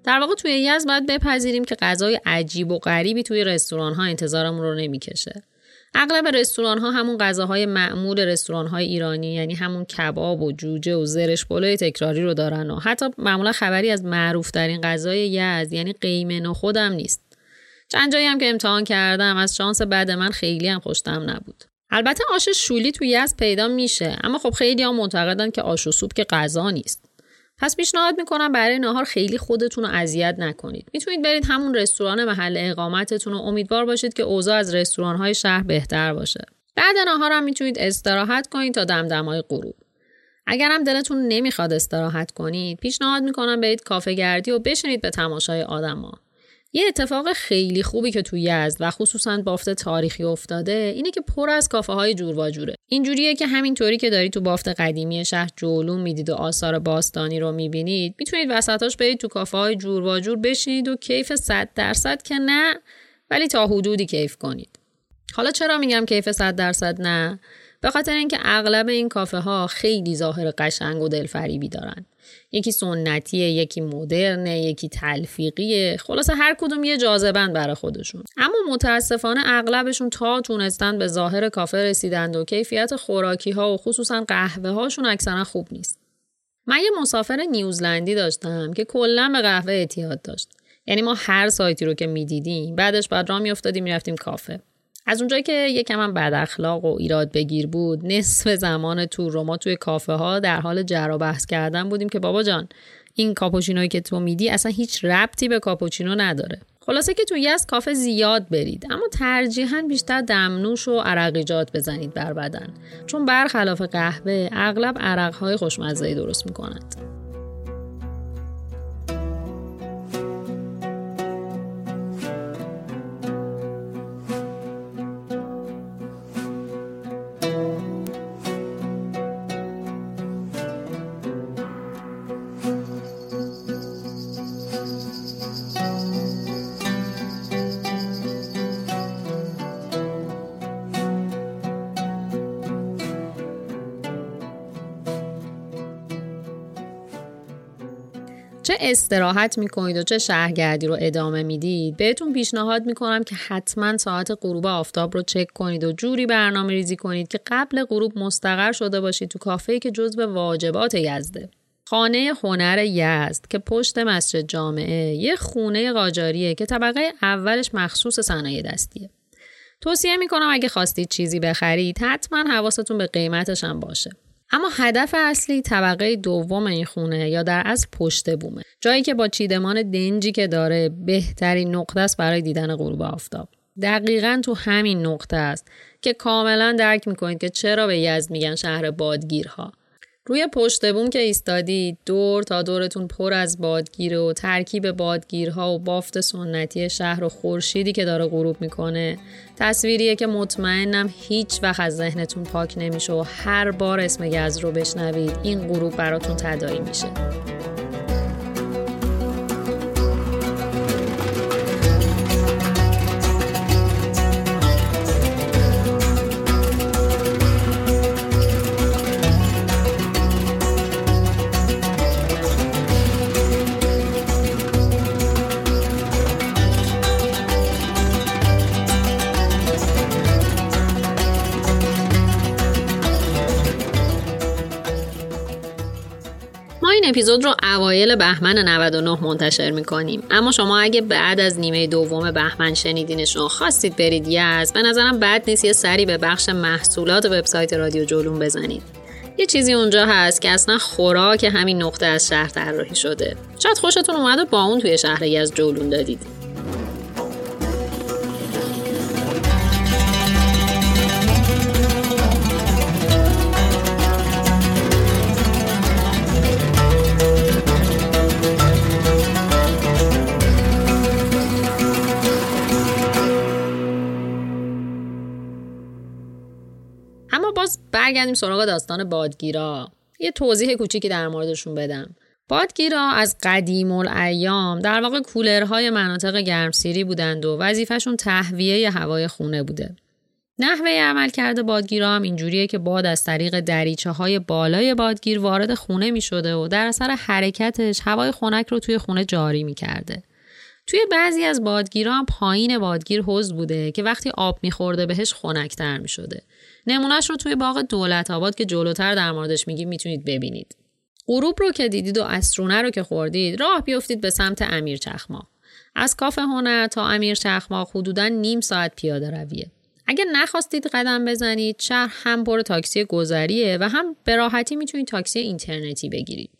در واقع توی یزد باید بپذیریم که غذای عجیب و غریبی توی رستوران ها انتظارمون رو نمیکشه. اغلب رستوران ها همون غذاهای معمول رستوران های ایرانی، یعنی همون کباب و جوجه و زرش پلوی تکراری رو دارن و حتی معمولا خبری از معروف ترین غذای یزد یعنی قیمه نخود هم نیست. چند جایی هم که امتحان کردم از شانس بعد من خیلی هم خوشم نبود. البته آش شولی توی یزد پیدا میشه، اما خب خیلی ها معتقدن که آش و سوپ که غذا نیست. پس پیشنهاد میکنم برای ناهار خیلی خودتون رو اذیت نکنید. میتونید برید همون رستوران محل اقامتتون و امیدوار باشید که اوضاع از رستوران‌های شهر بهتر باشه. بعد ناهار هم میتونید استراحت کنید تا دمدمای غروب. اگر هم دلتون نمیخواد استراحت کنید، پیشنهاد میکنم برید کافه گردی و بشینید به تماشای آدم‌ها. یه اتفاق خیلی خوبی که توی یزد و خصوصاً بافت تاریخی افتاده اینه که پر از کافه‌های جور و جوره. اینجوریه که همینطوری که داری تو بافت قدیمی شهر جلون میدید و آثار باستانی رو میبینید، میتونید وسطاش برید تو کافه‌های جور و جور بشینید و کیف صد درصد که نه، ولی تا حدودی کیف کنید. حالا چرا میگم کیف صد درصد نه؟ به خاطر اینکه اغلب این کافه‌ها خیلی ظاهر قشنگ و دلفریبی دارن. یکی سنتیه، یکی مدرنه، یکی تلفیقیه، خلاصه هر کدوم یه جاذبه‌اند برای خودشون. اما متاسفانه اغلبشون تا تونستن به ظاهر کافه رسیدند و کیفیت خوراکی‌ها و خصوصا قهوه‌هاشون اکثرا خوب نیست. من یه مسافر نیوزلندی داشتم که کلا به قهوه اعتیاد داشت. یعنی ما هر سایتی رو که می‌دیدیم بعدش بعد راه می‌افتادیم می‌رفتیم کافه. از اونجایی که یکم هم بد اخلاق و ایراد بگیر بود، نصف زمان تور رو ما توی کافه ها در حال جر و بحث کردن بودیم که بابا جان این کاپوچینویی که تو میدی اصلا هیچ ربطی به کاپوچینو نداره. خلاصه که توی یزد کافه زیاد برید، اما ترجیحاً بیشتر دمنوش و عرقیجات بزنید بر بدن، چون برخلاف قهوه اغلب عرقهای خوشمزه‌ای درست میکنند. چه استراحت میکنید و چه شهرگردی رو ادامه میدید، بهتون پیشنهاد میکنم که حتما ساعت غروب آفتاب رو چک کنید و جوری برنامه ریزی کنید که قبل غروب مستقر شده باشید تو کافه‌ای که جزو واجبات یزده. خانه هنر یزد که پشت مسجد جامعه یه خونه قاجاریه که طبقه اولش مخصوص صنایع دستیه. توصیه میکنم اگه خواستید چیزی بخرید حتما حواستون به قیمتش هم باشه. اما هدف اصلی طبقه دوم این خونه، یا در اصل پشت بومه، جایی که با چیدمان دنجی که داره بهترین نقطه است برای دیدن غروب آفتاب. دقیقاً تو همین نقطه است که کاملا درک میکنید که چرا به یزد میگن شهر بادگیرها. روی پشت بوم که ایستادید دور تا دورتون پر از بادگیره و ترکیب بادگیرها و بافت سنتی شهر و خورشیدی که داره غروب میکنه. تصویریه که مطمئنم هیچ وقت از ذهنتون پاک نمیشه و هر بار اسم گز رو بشنوید این غروب براتون تداعی میشه. اپیزود رو اوایل بهمن نود و نه منتشر میکنیم، اما شما اگه بعد از نیمه دوم بهمن شنیدینش و خواستید برید یه از به نظرم بد نیست یه سری به بخش محصولات وبسایت رادیو جلون بزنید. یه چیزی اونجا هست که اصلا خوراک همین نقطه از شهر طراحی شده. شاید خوشتون اومد و با اون توی شهری از جلون دادید. برگردیم سراغ داستان بادگیرا. یه توضیح کوچیکی در موردشون بدم. بادگیرا از قدیم الایام در واقع کولرهای مناطق گرمسیری بودند و وظیفه‌شون تهویه هوای خونه بوده. نحوه عملکرد بادگیرا هم اینجوریه که باد از طریق دریچه‌های بالای بادگیر وارد خونه می‌شده و در اثر حرکتش هوای خنک رو توی خونه جاری می‌کرده. توی بعضی از بادگیرا هم پایین بادگیر حوض بوده که وقتی آب می‌خورده بهش خنک‌تر می‌شده. نمونهش رو توی باغ دولت آباد که جلوتر در موردش میگیم میتونید ببینید. غروب رو که دیدید و عصرونه رو که خوردید راه بیفتید به سمت امیر چخماق. از کافه هنر تا امیر چخماق حدوداً نیم ساعت پیاده رویه. اگه نخواستید قدم بزنید شهر هم پر تاکسی گذریه و هم به راحتی میتونید تاکسی اینترنتی بگیرید.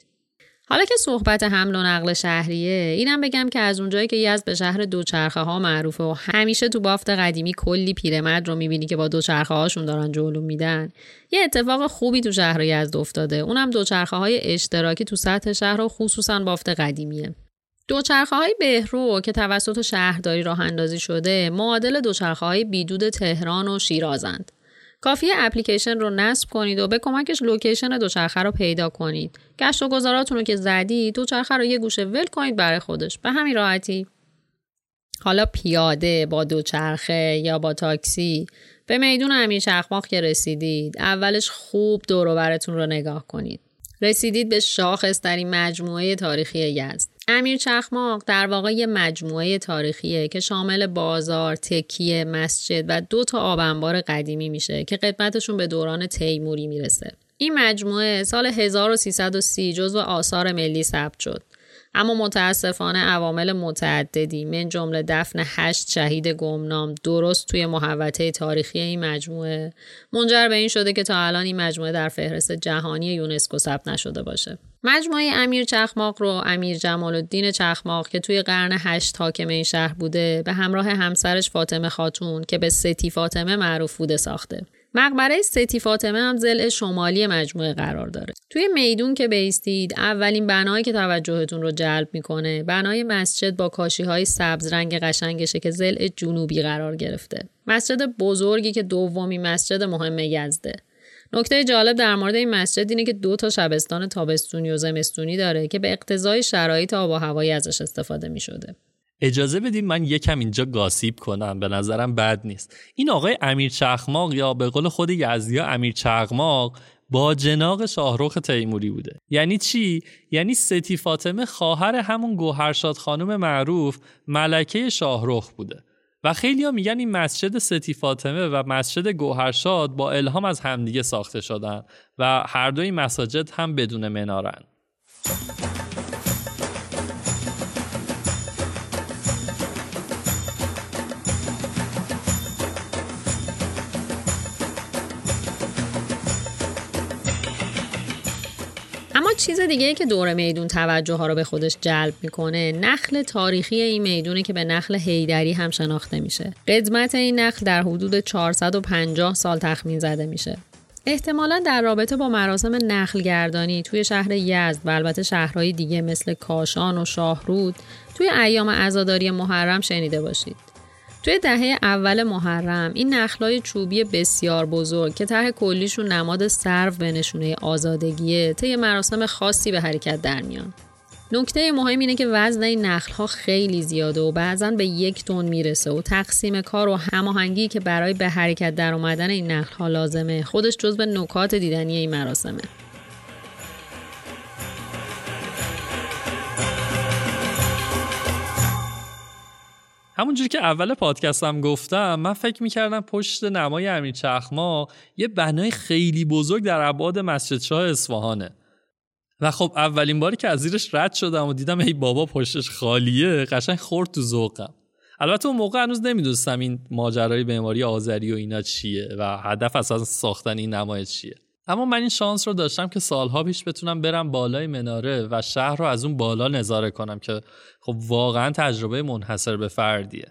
حالا که صحبت حمل و نقل شهریه، اینم بگم که از اونجایی که یزد به شهر دوچرخه ها معروفه و همیشه تو بافت قدیمی کلی پیرمرد رو میبینی که با دوچرخه هاشون دارن جلوم میدن، یه اتفاق خوبی تو شهر یزد افتاده. اونم دوچرخه های اشتراکی تو سطح شهر و خصوصا بافت قدیمیه. دوچرخه های بهرو که توسط شهرداری راه اندازی شده معادل دوچرخه های بیدود تهران و شیرازند. کافیه اپلیکیشن رو نصب کنید و به کمکش لوکیشن دوچرخه رو پیدا کنید. گشت و گذاراتون رو که زدید دوچرخه رو یه گوشه ول کنید برای خودش. به همین راحتی. حالا پیاده با دوچرخه یا با تاکسی به میدون امیر چخماق که رسیدید، اولش خوب دور و برتون رو نگاه کنید. رسیدید به شاخص‌ترین مجموعه تاریخی یزد. امیر چخماق در واقع یه مجموعه تاریخیه که شامل بازار، تکیه، مسجد و دو تا آب انبار قدیمی میشه که قدمتشون به دوران تیموری میرسه. این مجموعه سال هزار و سیصد و سی جزو آثار ملی ثبت شد، اما متاسفانه عوامل متعددی من جمله دفن هشت شهید گمنام درست توی محوطه تاریخی این مجموعه منجر به این شده که تا الان این مجموعه در فهرست جهانی یونسکو ثبت نشده باشه. مجموعه امیر چخماق رو امیر جمال الدین چخماق که توی قرن هشت حاکم این شهر بوده به همراه همسرش فاطمه خاتون که به ستی فاطمه معروف بوده ساخته. مقبره ستی فاطمه هم ضلع شمالی مجموعه قرار داره. توی میدون که بایستید اولین بنایی که توجهتون رو جلب میکنه بنای مسجد با کاشی‌های سبز رنگ قشنگشه که ضلع جنوبی قرار گرفته. مسجد بزرگی که دومی مسجد مهم یزده. نکته جالب در مورد این مسجد اینه که دو تا شبستان تابستونی و زمستونی داره که به اقتضای شرایط آب و هوایی ازش استفاده می‌شده. اجازه بدیم من یکم اینجا گاسیب کنم، به نظرم بد نیست. این آقای امیر چخماق یا به قول خود یزدیا امیر چخماق با جناق شاهروخ تیموری بوده. یعنی چی؟ یعنی ستی فاطمه خواهر همون گوهرشاد خانم معروف ملکه شاهروخ بوده و خیلی‌ها میگن این مسجد ستی فاطمه و مسجد گوهرشاد با الهام از همدیگه ساخته شدن و هر دوی مساجد هم بدون منارن. چیز دیگه‌ای که دور میدون توجه ها رو به خودش جلب میکنه نخل تاریخی این میدونه که به نخل حیدری هم شناخته میشه. قدمت این نخل در حدود چهارصد و پنجاه سال تخمین زده میشه. احتمالاً در رابطه با مراسم نخلگردانی توی شهر یزد و البته شهرهای دیگه مثل کاشان و شاهرود توی ایام عزاداری محرم شنیده باشید. توی دهه اول محرم این نخلای چوبی بسیار بزرگ که ته کلیشون نماد سرو به نشونه آزادگیه طی مراسم خاصی به حرکت در میان. نکته مهم اینه که وزن این نخل‌ها خیلی زیاده و بعضاً به یک تن میرسه و تقسیم کار و هماهنگی که برای به حرکت در آمدن این نخل‌ها لازمه خودش جزو نکات دیدنی این مراسمه. همونجوری که اول پادکستم گفتم، من فکر میکردم پشت نمای امیر چخماق یه بنای خیلی بزرگ در ابعاد مسجد شاه اصفهانه و خب اولین باری که از زیرش رد شدم و دیدم ای بابا پشتش خالیه، قشنگ خورد تو ذوقم. البته اون موقع هنوز نمیدونستم این ماجرای معماری آذری و اینا چیه و هدف اصلا ساختن این نمای چیه، اما من این شانس رو داشتم که سالها پیش بتونم برم بالای مناره و شهر رو از اون بالا نظاره کنم که خب واقعا تجربه منحصر به فردیه.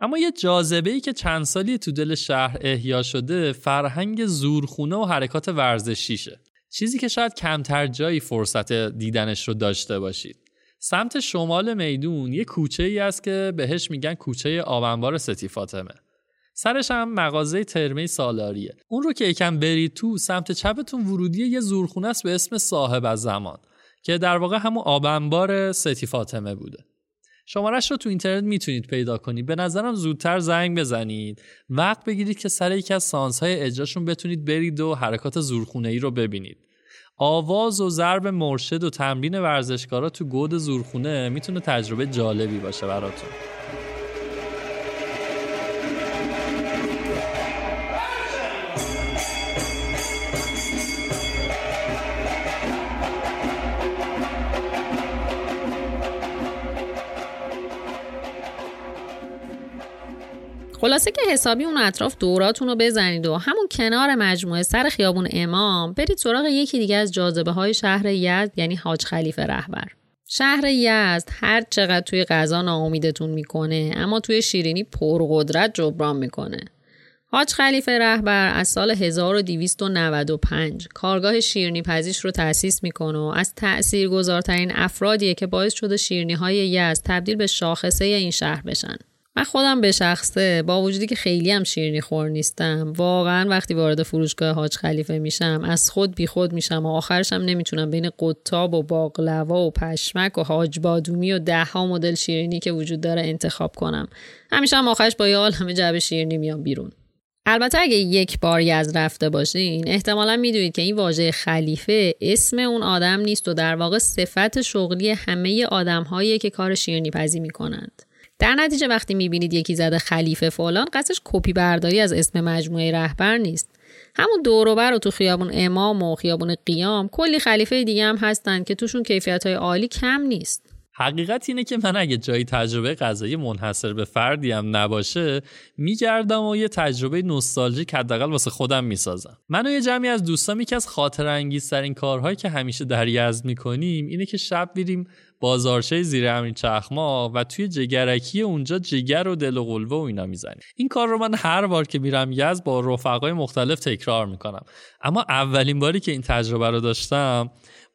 اما یه جاذبه‌ای که چند سالی تو دل شهر احیا شده فرهنگ زورخونه و حرکات ورزشیشه، چیزی که شاید کمتر جایی فرصت دیدنش رو داشته باشید. سمت شمال میدون یه کوچه‌ای هست که بهش میگن کوچه آبنبار ستی فاطمه. سرش هم مغازه ترمه سالاریه. اون رو که یکم برید تو سمت چپتون ورودی یه زورخونه است به اسم صاحب زمان که در واقع همون آبنبار ستی فاطمه بوده. شماره‌اش رو تو اینترنت میتونید پیدا کنید. به نظرم زودتر زنگ بزنید، وقت بگیرید که سر یکی از سانس‌های اجراشون بتونید برید و حرکات زورخونه‌ای رو ببینید. آواز و ضرب مرشد و تمرین ورزشکارا تو گود زورخونه میتونه تجربه جالبی باشه براتون. خلاصه که حسابی اون اطراف دوراتون رو بزنید و همون کنار مجموعه سر خیابون امام برید سراغ یکی دیگه از جاذبه های شهر یزد، یعنی حاج خلیفه رهبر. شهر یزد هر چقدر توی غذا ناامیدتون میکنه اما توی شیرینی پرقدرت جبران میکنه. حاج خلیفه رهبر از سال هزار و دویست و نود و پنج کارگاه شیرینی پزیش رو تأسیس میکنه و از تاثیرگذارترین افرادیه که باعث شده شیرینی های یزد تبدیل به شاخصه این شهر بشن. من خودم به شخصه با وجودی که خیلی هم شیرینی خور نیستم، واقعا وقتی وارد فروشگاه حاج خلیفه میشم از خود بی خود میشم و آخرش هم نمیتونم بین قطاب و باقلوا و پشمک و حاج بادومی و ده ها مدل شیرینی که وجود داره انتخاب کنم. همیشه هم آخرش با یه عالمه جعبه شیرینی میام بیرون. البته اگه یک بار یزد رفته باشین احتمالاً میدونید که این واژه خلیفه اسم اون آدم نیست و در واقع صفت شغلی همه آدم‌هایی که کار شیرینی پزی میکنند. در نتیجه وقتی میبینید یکی زده خلیفه فلان، قصدش کپی برداری از اسم مجموعه رهبر نیست. همون دور و بر و تو خیابون امام و خیابون قیام کلی خلیفه دیگه هم هستن که توشون کیفیت‌های عالی کم نیست. حقیقت اینه که من اگه جایی تجربه غذایی منحصر به فردی هم نباشه میگردم و یه تجربه نوستالژیک حداقل واسه خودم میسازم. من و یه جمعی از دوستام یکی از خاطرانگیزترین کارهایی که همیشه در یزد می‌کنیم اینه که شب میریم بازارچه زیر امیر چخماق و توی جگرکی اونجا جگر و دل و قلوه و اینا میزنیم. این کار رو من هر بار که میرم یزد با رفقای مختلف تکرار میکنم، اما اولین باری که این تجربه رو داشتم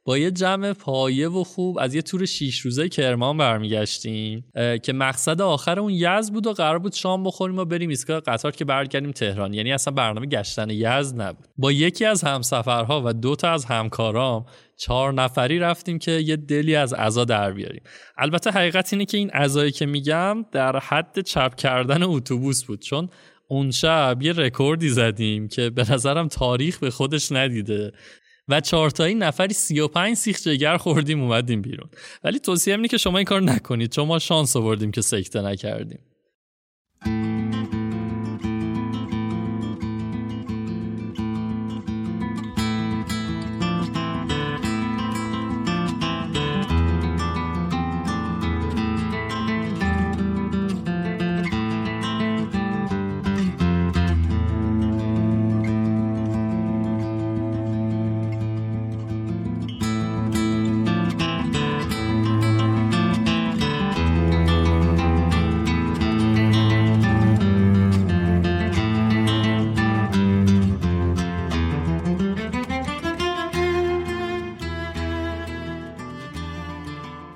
با یه جمع پایه و خوب از یه تور شیش روزه کرمان برمیگشتیم که مقصد آخر اون یزد بود و قرار بود شام بخوریم و بریم ایستگاه قطار که برگردیم تهران، یعنی اصلا برنامه گشتن یزد نبود. با یکی از همسفرها و دو تا از همکارام چهار نفری رفتیم که یه دلی از عزا در بیاریم. البته حقیقت اینه که این عزایی که میگم در حد چپ کردن اتوبوس بود، چون اون شب یه رکوردی زدیم که به نظرم تاریخ به خودش ندیده و چهارتایی نفری سی و پنج سیخ جگر خوردیم اومدیم بیرون. ولی توصیه اینه که شما این کار نکنید، چون ما شانس آوردیم که سکته نکردیم.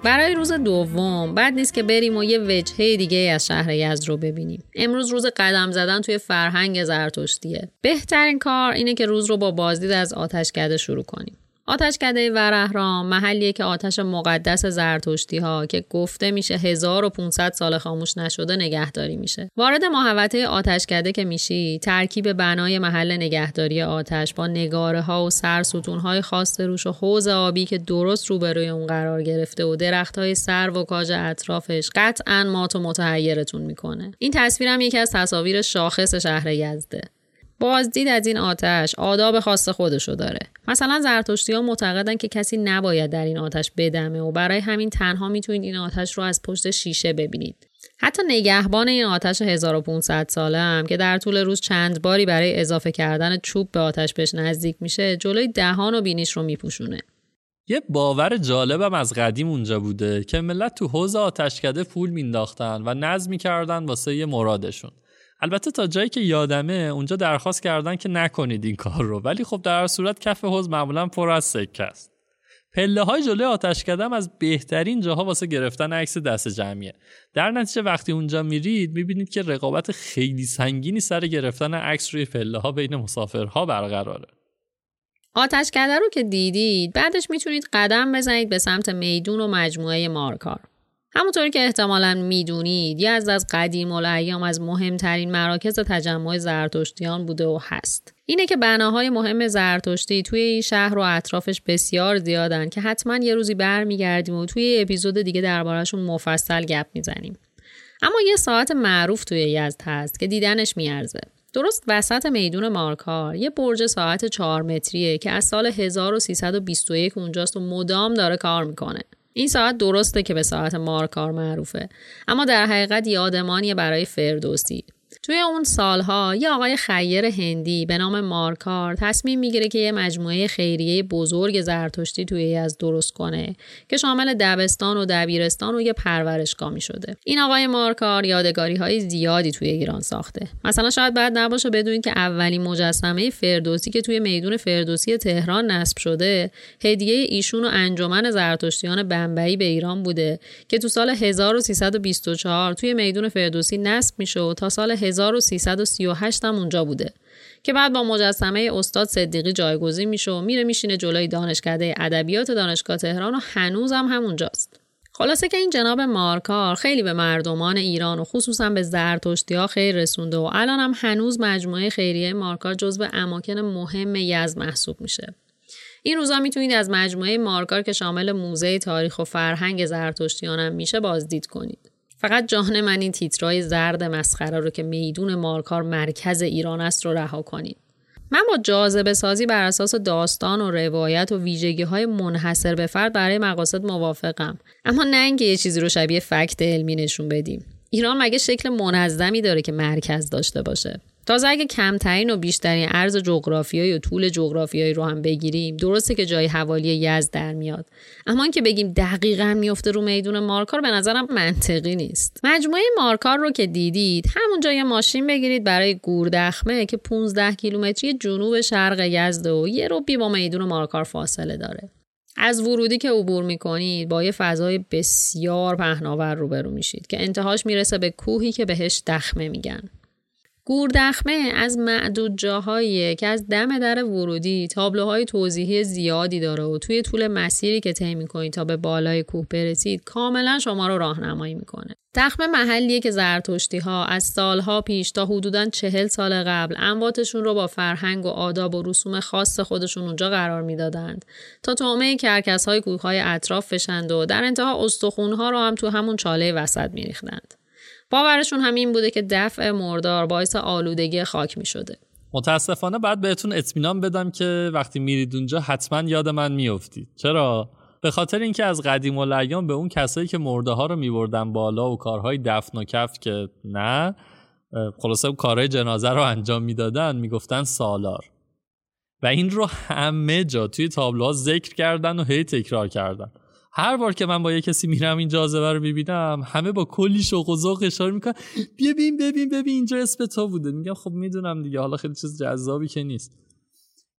برای روز دوم بد نیست که بریم و یه وجهه دیگه از شهر یزد رو ببینیم. امروز روز قدم زدن توی فرهنگ زرتشتیه. بهترین کار اینه که روز رو با بازدید از آتشکده شروع کنیم. آتشکده ورهرام محلیه که آتش مقدس زرتشتی‌ها که گفته میشه هزار و پانصد سال خاموش نشده نگهداری میشه. وارد محوطه آتشکده که میشی، ترکیب بنای محل نگهداری آتش با نگاره‌ها و سرستون‌های خاص روش و حوض آبی که درست روبروی اون قرار گرفته و درخت‌های سرو و کاج اطرافش قطعاً مات و متحیرتون میکنه. این تصویرم یکی از تصاویر شاخص شهر یزده. بازدید از این آتش آداب خاص خودشو داره. مثلا زرتشتی‌ها معتقدن که کسی نباید در این آتش بدمه و برای همین تنها میتونید این آتش رو از پشت شیشه ببینید. حتی نگهبان این آتش هزار و پانصد ساله هم که در طول روز چند باری برای اضافه کردن چوب به آتش بهش نزدیک میشه، جلوی دهان و بینیش رو میپوشونه. یه باور جالبم از قدیم اونجا بوده که ملت تو حوض آتشکده پول مینداختن و نذر می‌کردن واسه یه مرادشون. البته تا جایی که یادمه اونجا درخواست کردن که نکنید این کار رو، ولی خب در هر صورت کف حوض معمولا پر از سکه است. پله‌های جلوی آتشکده هم از بهترین جاها واسه گرفتن عکس دست جمعیه. در نتیجه وقتی اونجا میرید میبینید که رقابت خیلی سنگینی سر گرفتن عکس روی پله‌ها بین مسافرها برقراره. آتشکده رو که دیدید، بعدش میتونید قدم بزنید به سمت میدون و مجموعه مارکار. همونطوری که احتمالاً میدونید، یزد از قدیم الایام از مهمترین مراکز تجمع زرتشتیان بوده و هست. اینه که بناهای مهم زرتشتی توی این شهر و اطرافش بسیار زیادن که حتماً یه روزی برمیگردیم و توی اپیزود دیگه درباره‌شون مفصل گپ میزنیم. اما یه ساعت معروف توی یزد هست که دیدنش میارزه. درست وسط میدون مارکار یه برج ساعت چهار متریه که از سال هزار و سیصد و بیست و یک اونجاست و مدام داره کار میکنه. این ساعت درسته که به ساعت مارکار معروفه، اما در حقیقت یادمانیه برای فردوسی. توی اون سالها یه آقای خیر هندی به نام مارکار تصمیم میگیره که یه مجموعه خیریه بزرگ زرتشتی توی یزد درست کنه که شامل دبستان و دبیرستان و یه پرورشگاه میشده. این آقای مارکار یادگاری های زیادی توی ایران ساخته. مثلا شاید بعد نباشه بدونید که اولین مجسمه فردوسی که توی میدون فردوسی تهران نصب شده، هدیه ایشون و انجمن زرتشتیان بمبئی به ایران بوده که تو سال هزار و سیصد و بیست و چهار توی میدون فردوسی نصب میشه و تا سال هزار و سیصد و سی و هشت هم اونجا بوده که بعد با مجسمه استاد صدیقی جایگزین میشه و میره میشینه جلوی دانشکده ادبیات دانشگاه تهران و هنوز هم همونجاست. خلاصه که این جناب مارکار خیلی به مردمان ایران و خصوصا به زرتشتی‌ها خیر رسونده و الان هم هنوز مجموعه خیریه مارکار جزو اماکن مهم یزد محسوب میشه. این روزا میتونید از مجموعه مارکار که شامل موزه تاریخ و فرهنگ زرتشتیان هم میشه بازدید کنید. فقط جان من این تیترای زرد مسخره رو که میدون مارکار مرکز ایران است رو رها کنید. من با جاذبه سازی بر اساس داستان و روایت و ویژگی‌های منحصر به فرد برای مقاصد موافقم، اما نه اینکه یه چیزی رو شبیه فکت علمی نشون بدیم. ایران مگه شکل منظمی داره که مرکز داشته باشه؟ تازه اگه کمترین و بیشترین عرض جغرافیایی و طول جغرافیایی رو هم بگیریم، درسته که جای حوالی یزد در میاد، اما این که بگیم دقیقاً میفته رو میدون مارکار به نظرم منطقی نیست. مجموعه مارکار رو که دیدید، همونجا یه ماشین بگیرید برای گوردخمه که پانزده کیلومتری جنوب شرق یزد و یه ربعی با میدون مارکار فاصله داره. از ورودی که عبور میکنید با یه فضای بسیار پهناور روبرو میشید که انتهاش میرسه به کوهی که بهش دخمه میگن. گوردخمه از معدود جاهاییه که از دم در ورودی تابلوهای توضیحی زیادی داره و توی طول مسیری که طی می‌کنید تا به بالای کوه برسید کاملا شما رو راهنمایی میکنه. دخمه محلیه که زرتشتی‌ها از سالها پیش تا حدوداً چهل سال قبل امواتشون رو با فرهنگ و آداب و رسوم خاص خودشون اونجا قرار میدادند تا طعمه کرکس‌های کوه‌های اطراف بشند و در انتها استخون‌ها رو هم تو همون چاله وسط می‌ریختند. باورشون همین بوده که دفع مردار باعث آلودگی خاک می شده. متاسفانه بعد بهتون اطمینان بدم که وقتی میرید اونجا حتما یاد من میافتید. چرا؟ به خاطر اینکه از قدیم الایام به اون کسایی که مرده ها رو میبردن بالا و کارهای دفن و کفن که نه، خلاصه کارهای جنازه رو انجام میدادن، میگفتن سالار. و این رو همه جا توی تابلوها ذکر کردن و هی تکرار کردن. هر بار که من با یه کسی میرم این جاذبه رو میبینم، همه با کلی شوق و ذوق اشاره میکنن بیا ببین ببین ببین اینجا اسم تو بوده. میگم خب میدونم دیگه، حالا خیلی چیز جذابی که نیست.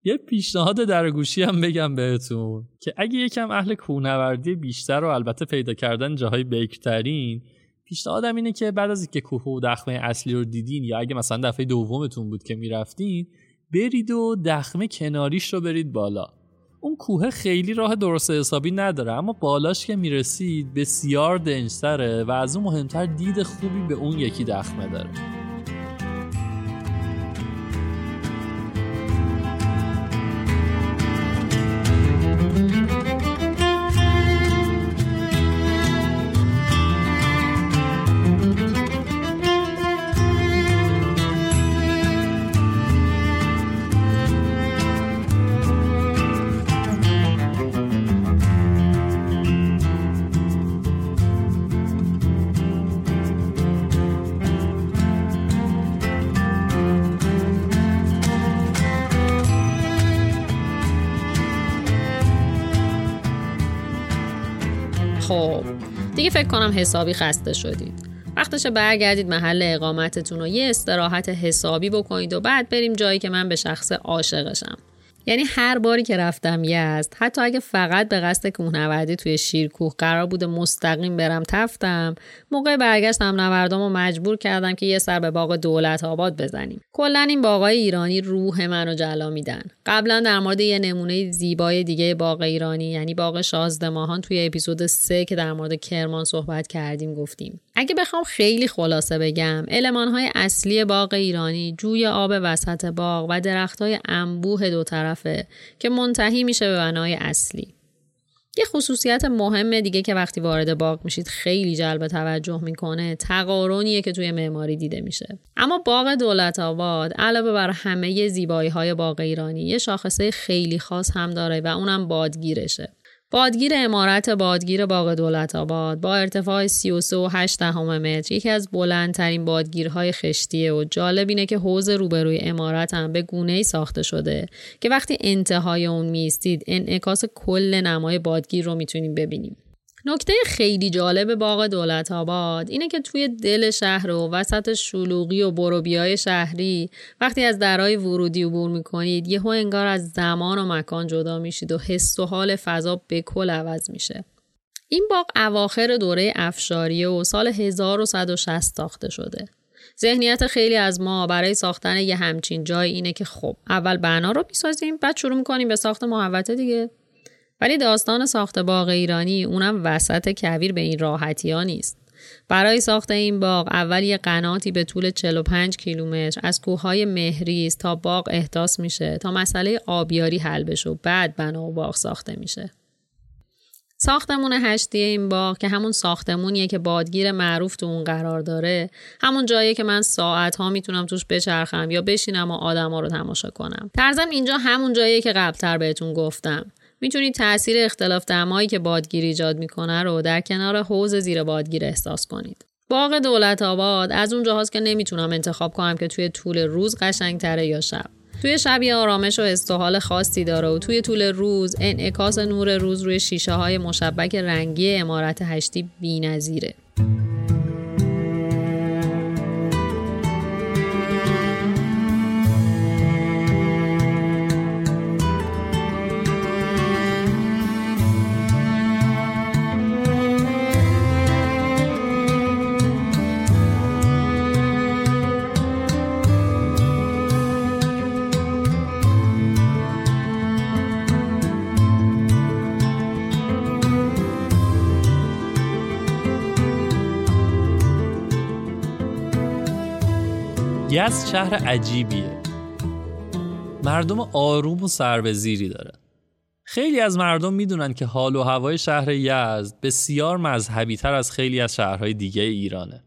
یه پیشنهاد درگوشی هم بگم بهتون که اگه یکم اهل کوهنوردی بیشتر و البته پیدا کردن جاهای بیکترین، پیشنهادم اینه که بعد از اینکه کوه و دخمه اصلی رو دیدین یا اگه مثلا دفعه دومتون بود که میرفتین، برید و دخمه کناریش رو برید بالا. اون کوه خیلی راه درست حسابی نداره، اما بالاش که میرسید بسیار دنج‌تره و از اون مهمتر دید خوبی به اون یکی دخمه داره. خب دیگه فکر کنم حسابی خسته شدید. وقتشه برگردید محل اقامتتون و یه استراحت حسابی بکنید و بعد بریم جایی که من به شخص عاشقشم. یعنی هر باری که رفتم یزد، حتی اگه فقط به قصد کوهنوردی توی شیرکوه قرار بود مستقیم برم تفتم، موقع برگشتم نوردامو مجبور کردم که یه سر به باغ دولت آباد بزنیم. کلا این باغای ایرانی روح منو جلا میدن. قبلا در مورد یه نمونه زیبای دیگه باغ ایرانی، یعنی باغ شازده ماهان، توی اپیزود سه که در مورد کرمان صحبت کردیم گفتیم. اگه بخوام خیلی خلاصه بگم، المان‌های اصلی باغ ایرانی جوی آب وسط باغ و درخت‌های انبوه دو طرفه که منتهی میشه به بنای اصلی. یه خصوصیت مهم دیگه که وقتی وارد باغ میشید خیلی جلب توجه میکنه، تقارنیه که توی معماری دیده میشه. اما باغ دولت آباد علاوه بر همه زیبایی‌های باغ ایرانی، یه شاخصه خیلی خاص هم داره و اونم بادگیرشه. بادگیر عمارت بادگیر باغ دولت آباد با ارتفاع سی و سه و هشت دهم متر یکی از بلندترین بادگیرهای خشتیه و جالب اینه که حوض روبروی عمارت هم به گونه‌ای ساخته شده که وقتی انتهای اون می‌ایستید انعکاس کل نمای بادگیر رو میتونیم ببینیم. نکته خیلی جالب باغ دولت آباد اینه که توی دل شهر و وسط شلوغی و بروبیای شهری وقتی از درهای ورودی عبور میکنید یهو انگار از زمان و مکان جدا میشید و حس و حال فضا به کل عوض میشه. این باغ اواخر دوره افشاریه و سال هزار و صد و شصت ساخته شده. ذهنیت خیلی از ما برای ساختن یه همچین جای اینه که خب اول بنا رو میسازیم بعد شروع میکنیم به ساخت محوطه دیگه. ولی داستان ساخت باغ ایرانی اونم وسط کویر به این راحتی ها نیست. برای ساخت این باغ اول یه قناتی به طول چهل و پنج کیلومتر از کوههای مهریز تا باغ احداث میشه تا مسئله آبیاری حل بشه و بعد بنا و باغ ساخته میشه. ساختمون هشتی این باغ که همون ساختمونیه که بادگیر معروف تو اون قرار داره، همون جاییه که من ساعت‌ها میتونم توش بچرخم یا بشینم و آدما رو تماشا کنم. در ضمن اینجا همون جاییه که قبلتر بهتون گفتم میتونید تأثیر اختلاف دمایی که بادگیر ایجاد میکنه رو در کنار حوض زیر بادگیر احساس کنید. باغ دولت آباد از اون جاهاست که نمیتونم انتخاب کنم که توی طول روز قشنگتره یا شب. توی شب یه آرامش و استحال خاصی داره و توی طول روز انعکاس نور روز روی شیشه های مشبک رنگی عمارت هشتی بی‌نظیره. یزد شهر عجیبیه. مردم آروم و سربزیری داره. خیلی از مردم میدونن که حال و هوای شهر یزد بسیار مذهبی تر از خیلی از شهرهای دیگه ایرانه.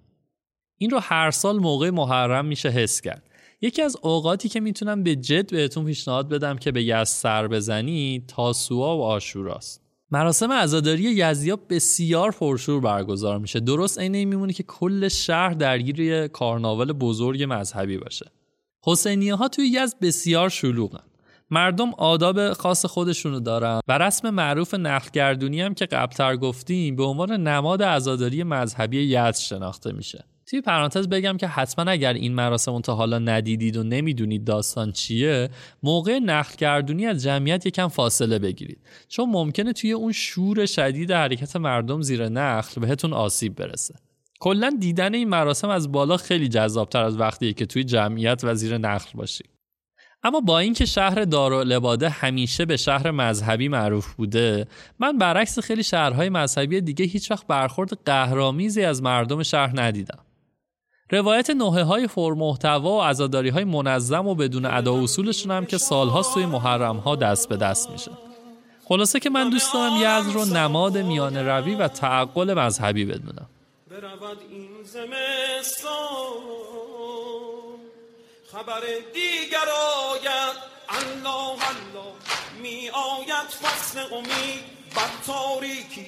این رو هر سال موقع محرم میشه حس کرد. یکی از اوقاتی که میتونم به جد بهتون پیشنهاد بدم که به یزد سر بزنید تاسوعا و عاشوراست. مراسم عزاداری یزدیا بسیار پرشور برگزار میشه. درست عین این میمونه که کل شهر درگیر کارناوال بزرگ مذهبی باشه. حسینی‌ها توی یزد بسیار شلوغن. مردم آداب خاص خودشونو دارن و رسم معروف نخلگردونی هم که قبلتر گفتیم به عنوان نماد عزاداری مذهبی یزد شناخته میشه. توی پرانتز بگم که حتما اگر این مراسم تا حالا ندیدید و نمیدونید داستان چیه، موقع نقل گردونی از جمعیت یکم فاصله بگیرید، چون ممکنه توی اون شور شدید حرکت مردم زیر نخل بهتون آسیب برسه. کلا دیدن این مراسم از بالا خیلی جذابتر از وقتیه که توی جمعیت و زیر نخل باشی. اما با اینکه شهر دارالعباده همیشه به شهر مذهبی معروف بوده، من برعکس خیلی شهرهای مذهبی دیگه هیچ وقت برخورد قهرآمیزی از مردم شهر ندیدم. روایت نوحه های پرمحتوا و عزاداری های منظم و بدون ادا و اصولشون هم که سالهاست توی محرم ها دست به دست میشه. خلاصه که من دوست دارم یزد رو نماد میانه روی و تعقل مذهبی بدونم. برود این زمستان خبر دیگر آید، الله الله می آید فصل امید، بر تاریکی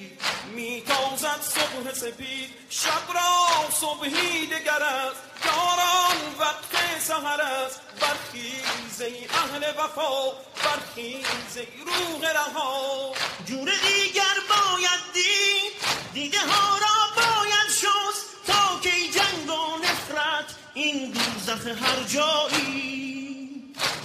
می تازد صبح سپید، شب را صبحی دگر است، داران وقت سحر است، برخیز ای اهل وفا، برخیز ای روح رها، جور دیگر باید دید، دیده ها را باید شست، تا که جنگ و نفرت این دوزخ هر جایی،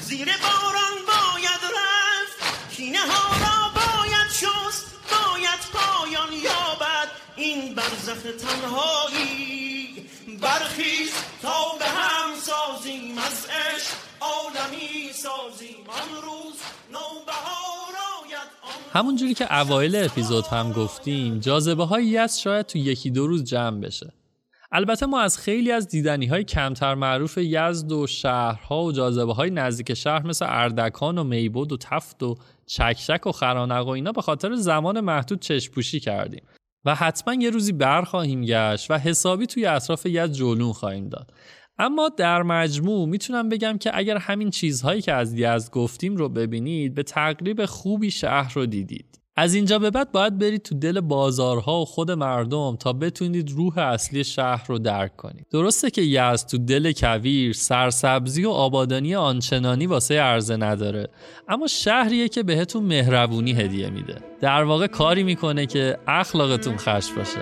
زیر باران باید رفت، کینه ها را باید شست، باید پایان یابد این برزخ تنهایی، برخیز تا به هم سازیم از عشق عالمی سازیم، امروز نوبهار آید. همونجوری که اوایل اپیزود هم گفتیم، جاذبه هایی از شاید تو یکی دو روز جمع بشه. البته ما از خیلی از دیدنی‌های کمتر معروف یزد و شهرها و جاذبه‌های نزدیک شهر مثل اردکان و میبود و تفت و چکشک و خرانق و اینا به خاطر زمان محدود چشم‌پوشی کردیم و حتما یه روزی برخواهیم گشت و حسابی توی اطراف یزد جولون خواهیم داد. اما در مجموع میتونم بگم که اگر همین چیزهایی که از یزد گفتیم رو ببینید، به تقریب خوبی شهر رو دیدید. از اینجا به بعد باید برید تو دل بازارها و خود مردم تا بتونید روح اصلی شهر رو درک کنید. درسته که یزد تو دل کویر سرسبزی و آبادانی آنچنانی واسه عرضه نداره، اما شهریه که بهتون مهربونی هدیه میده، در واقع کاری میکنه که اخلاقتون خوش باشه.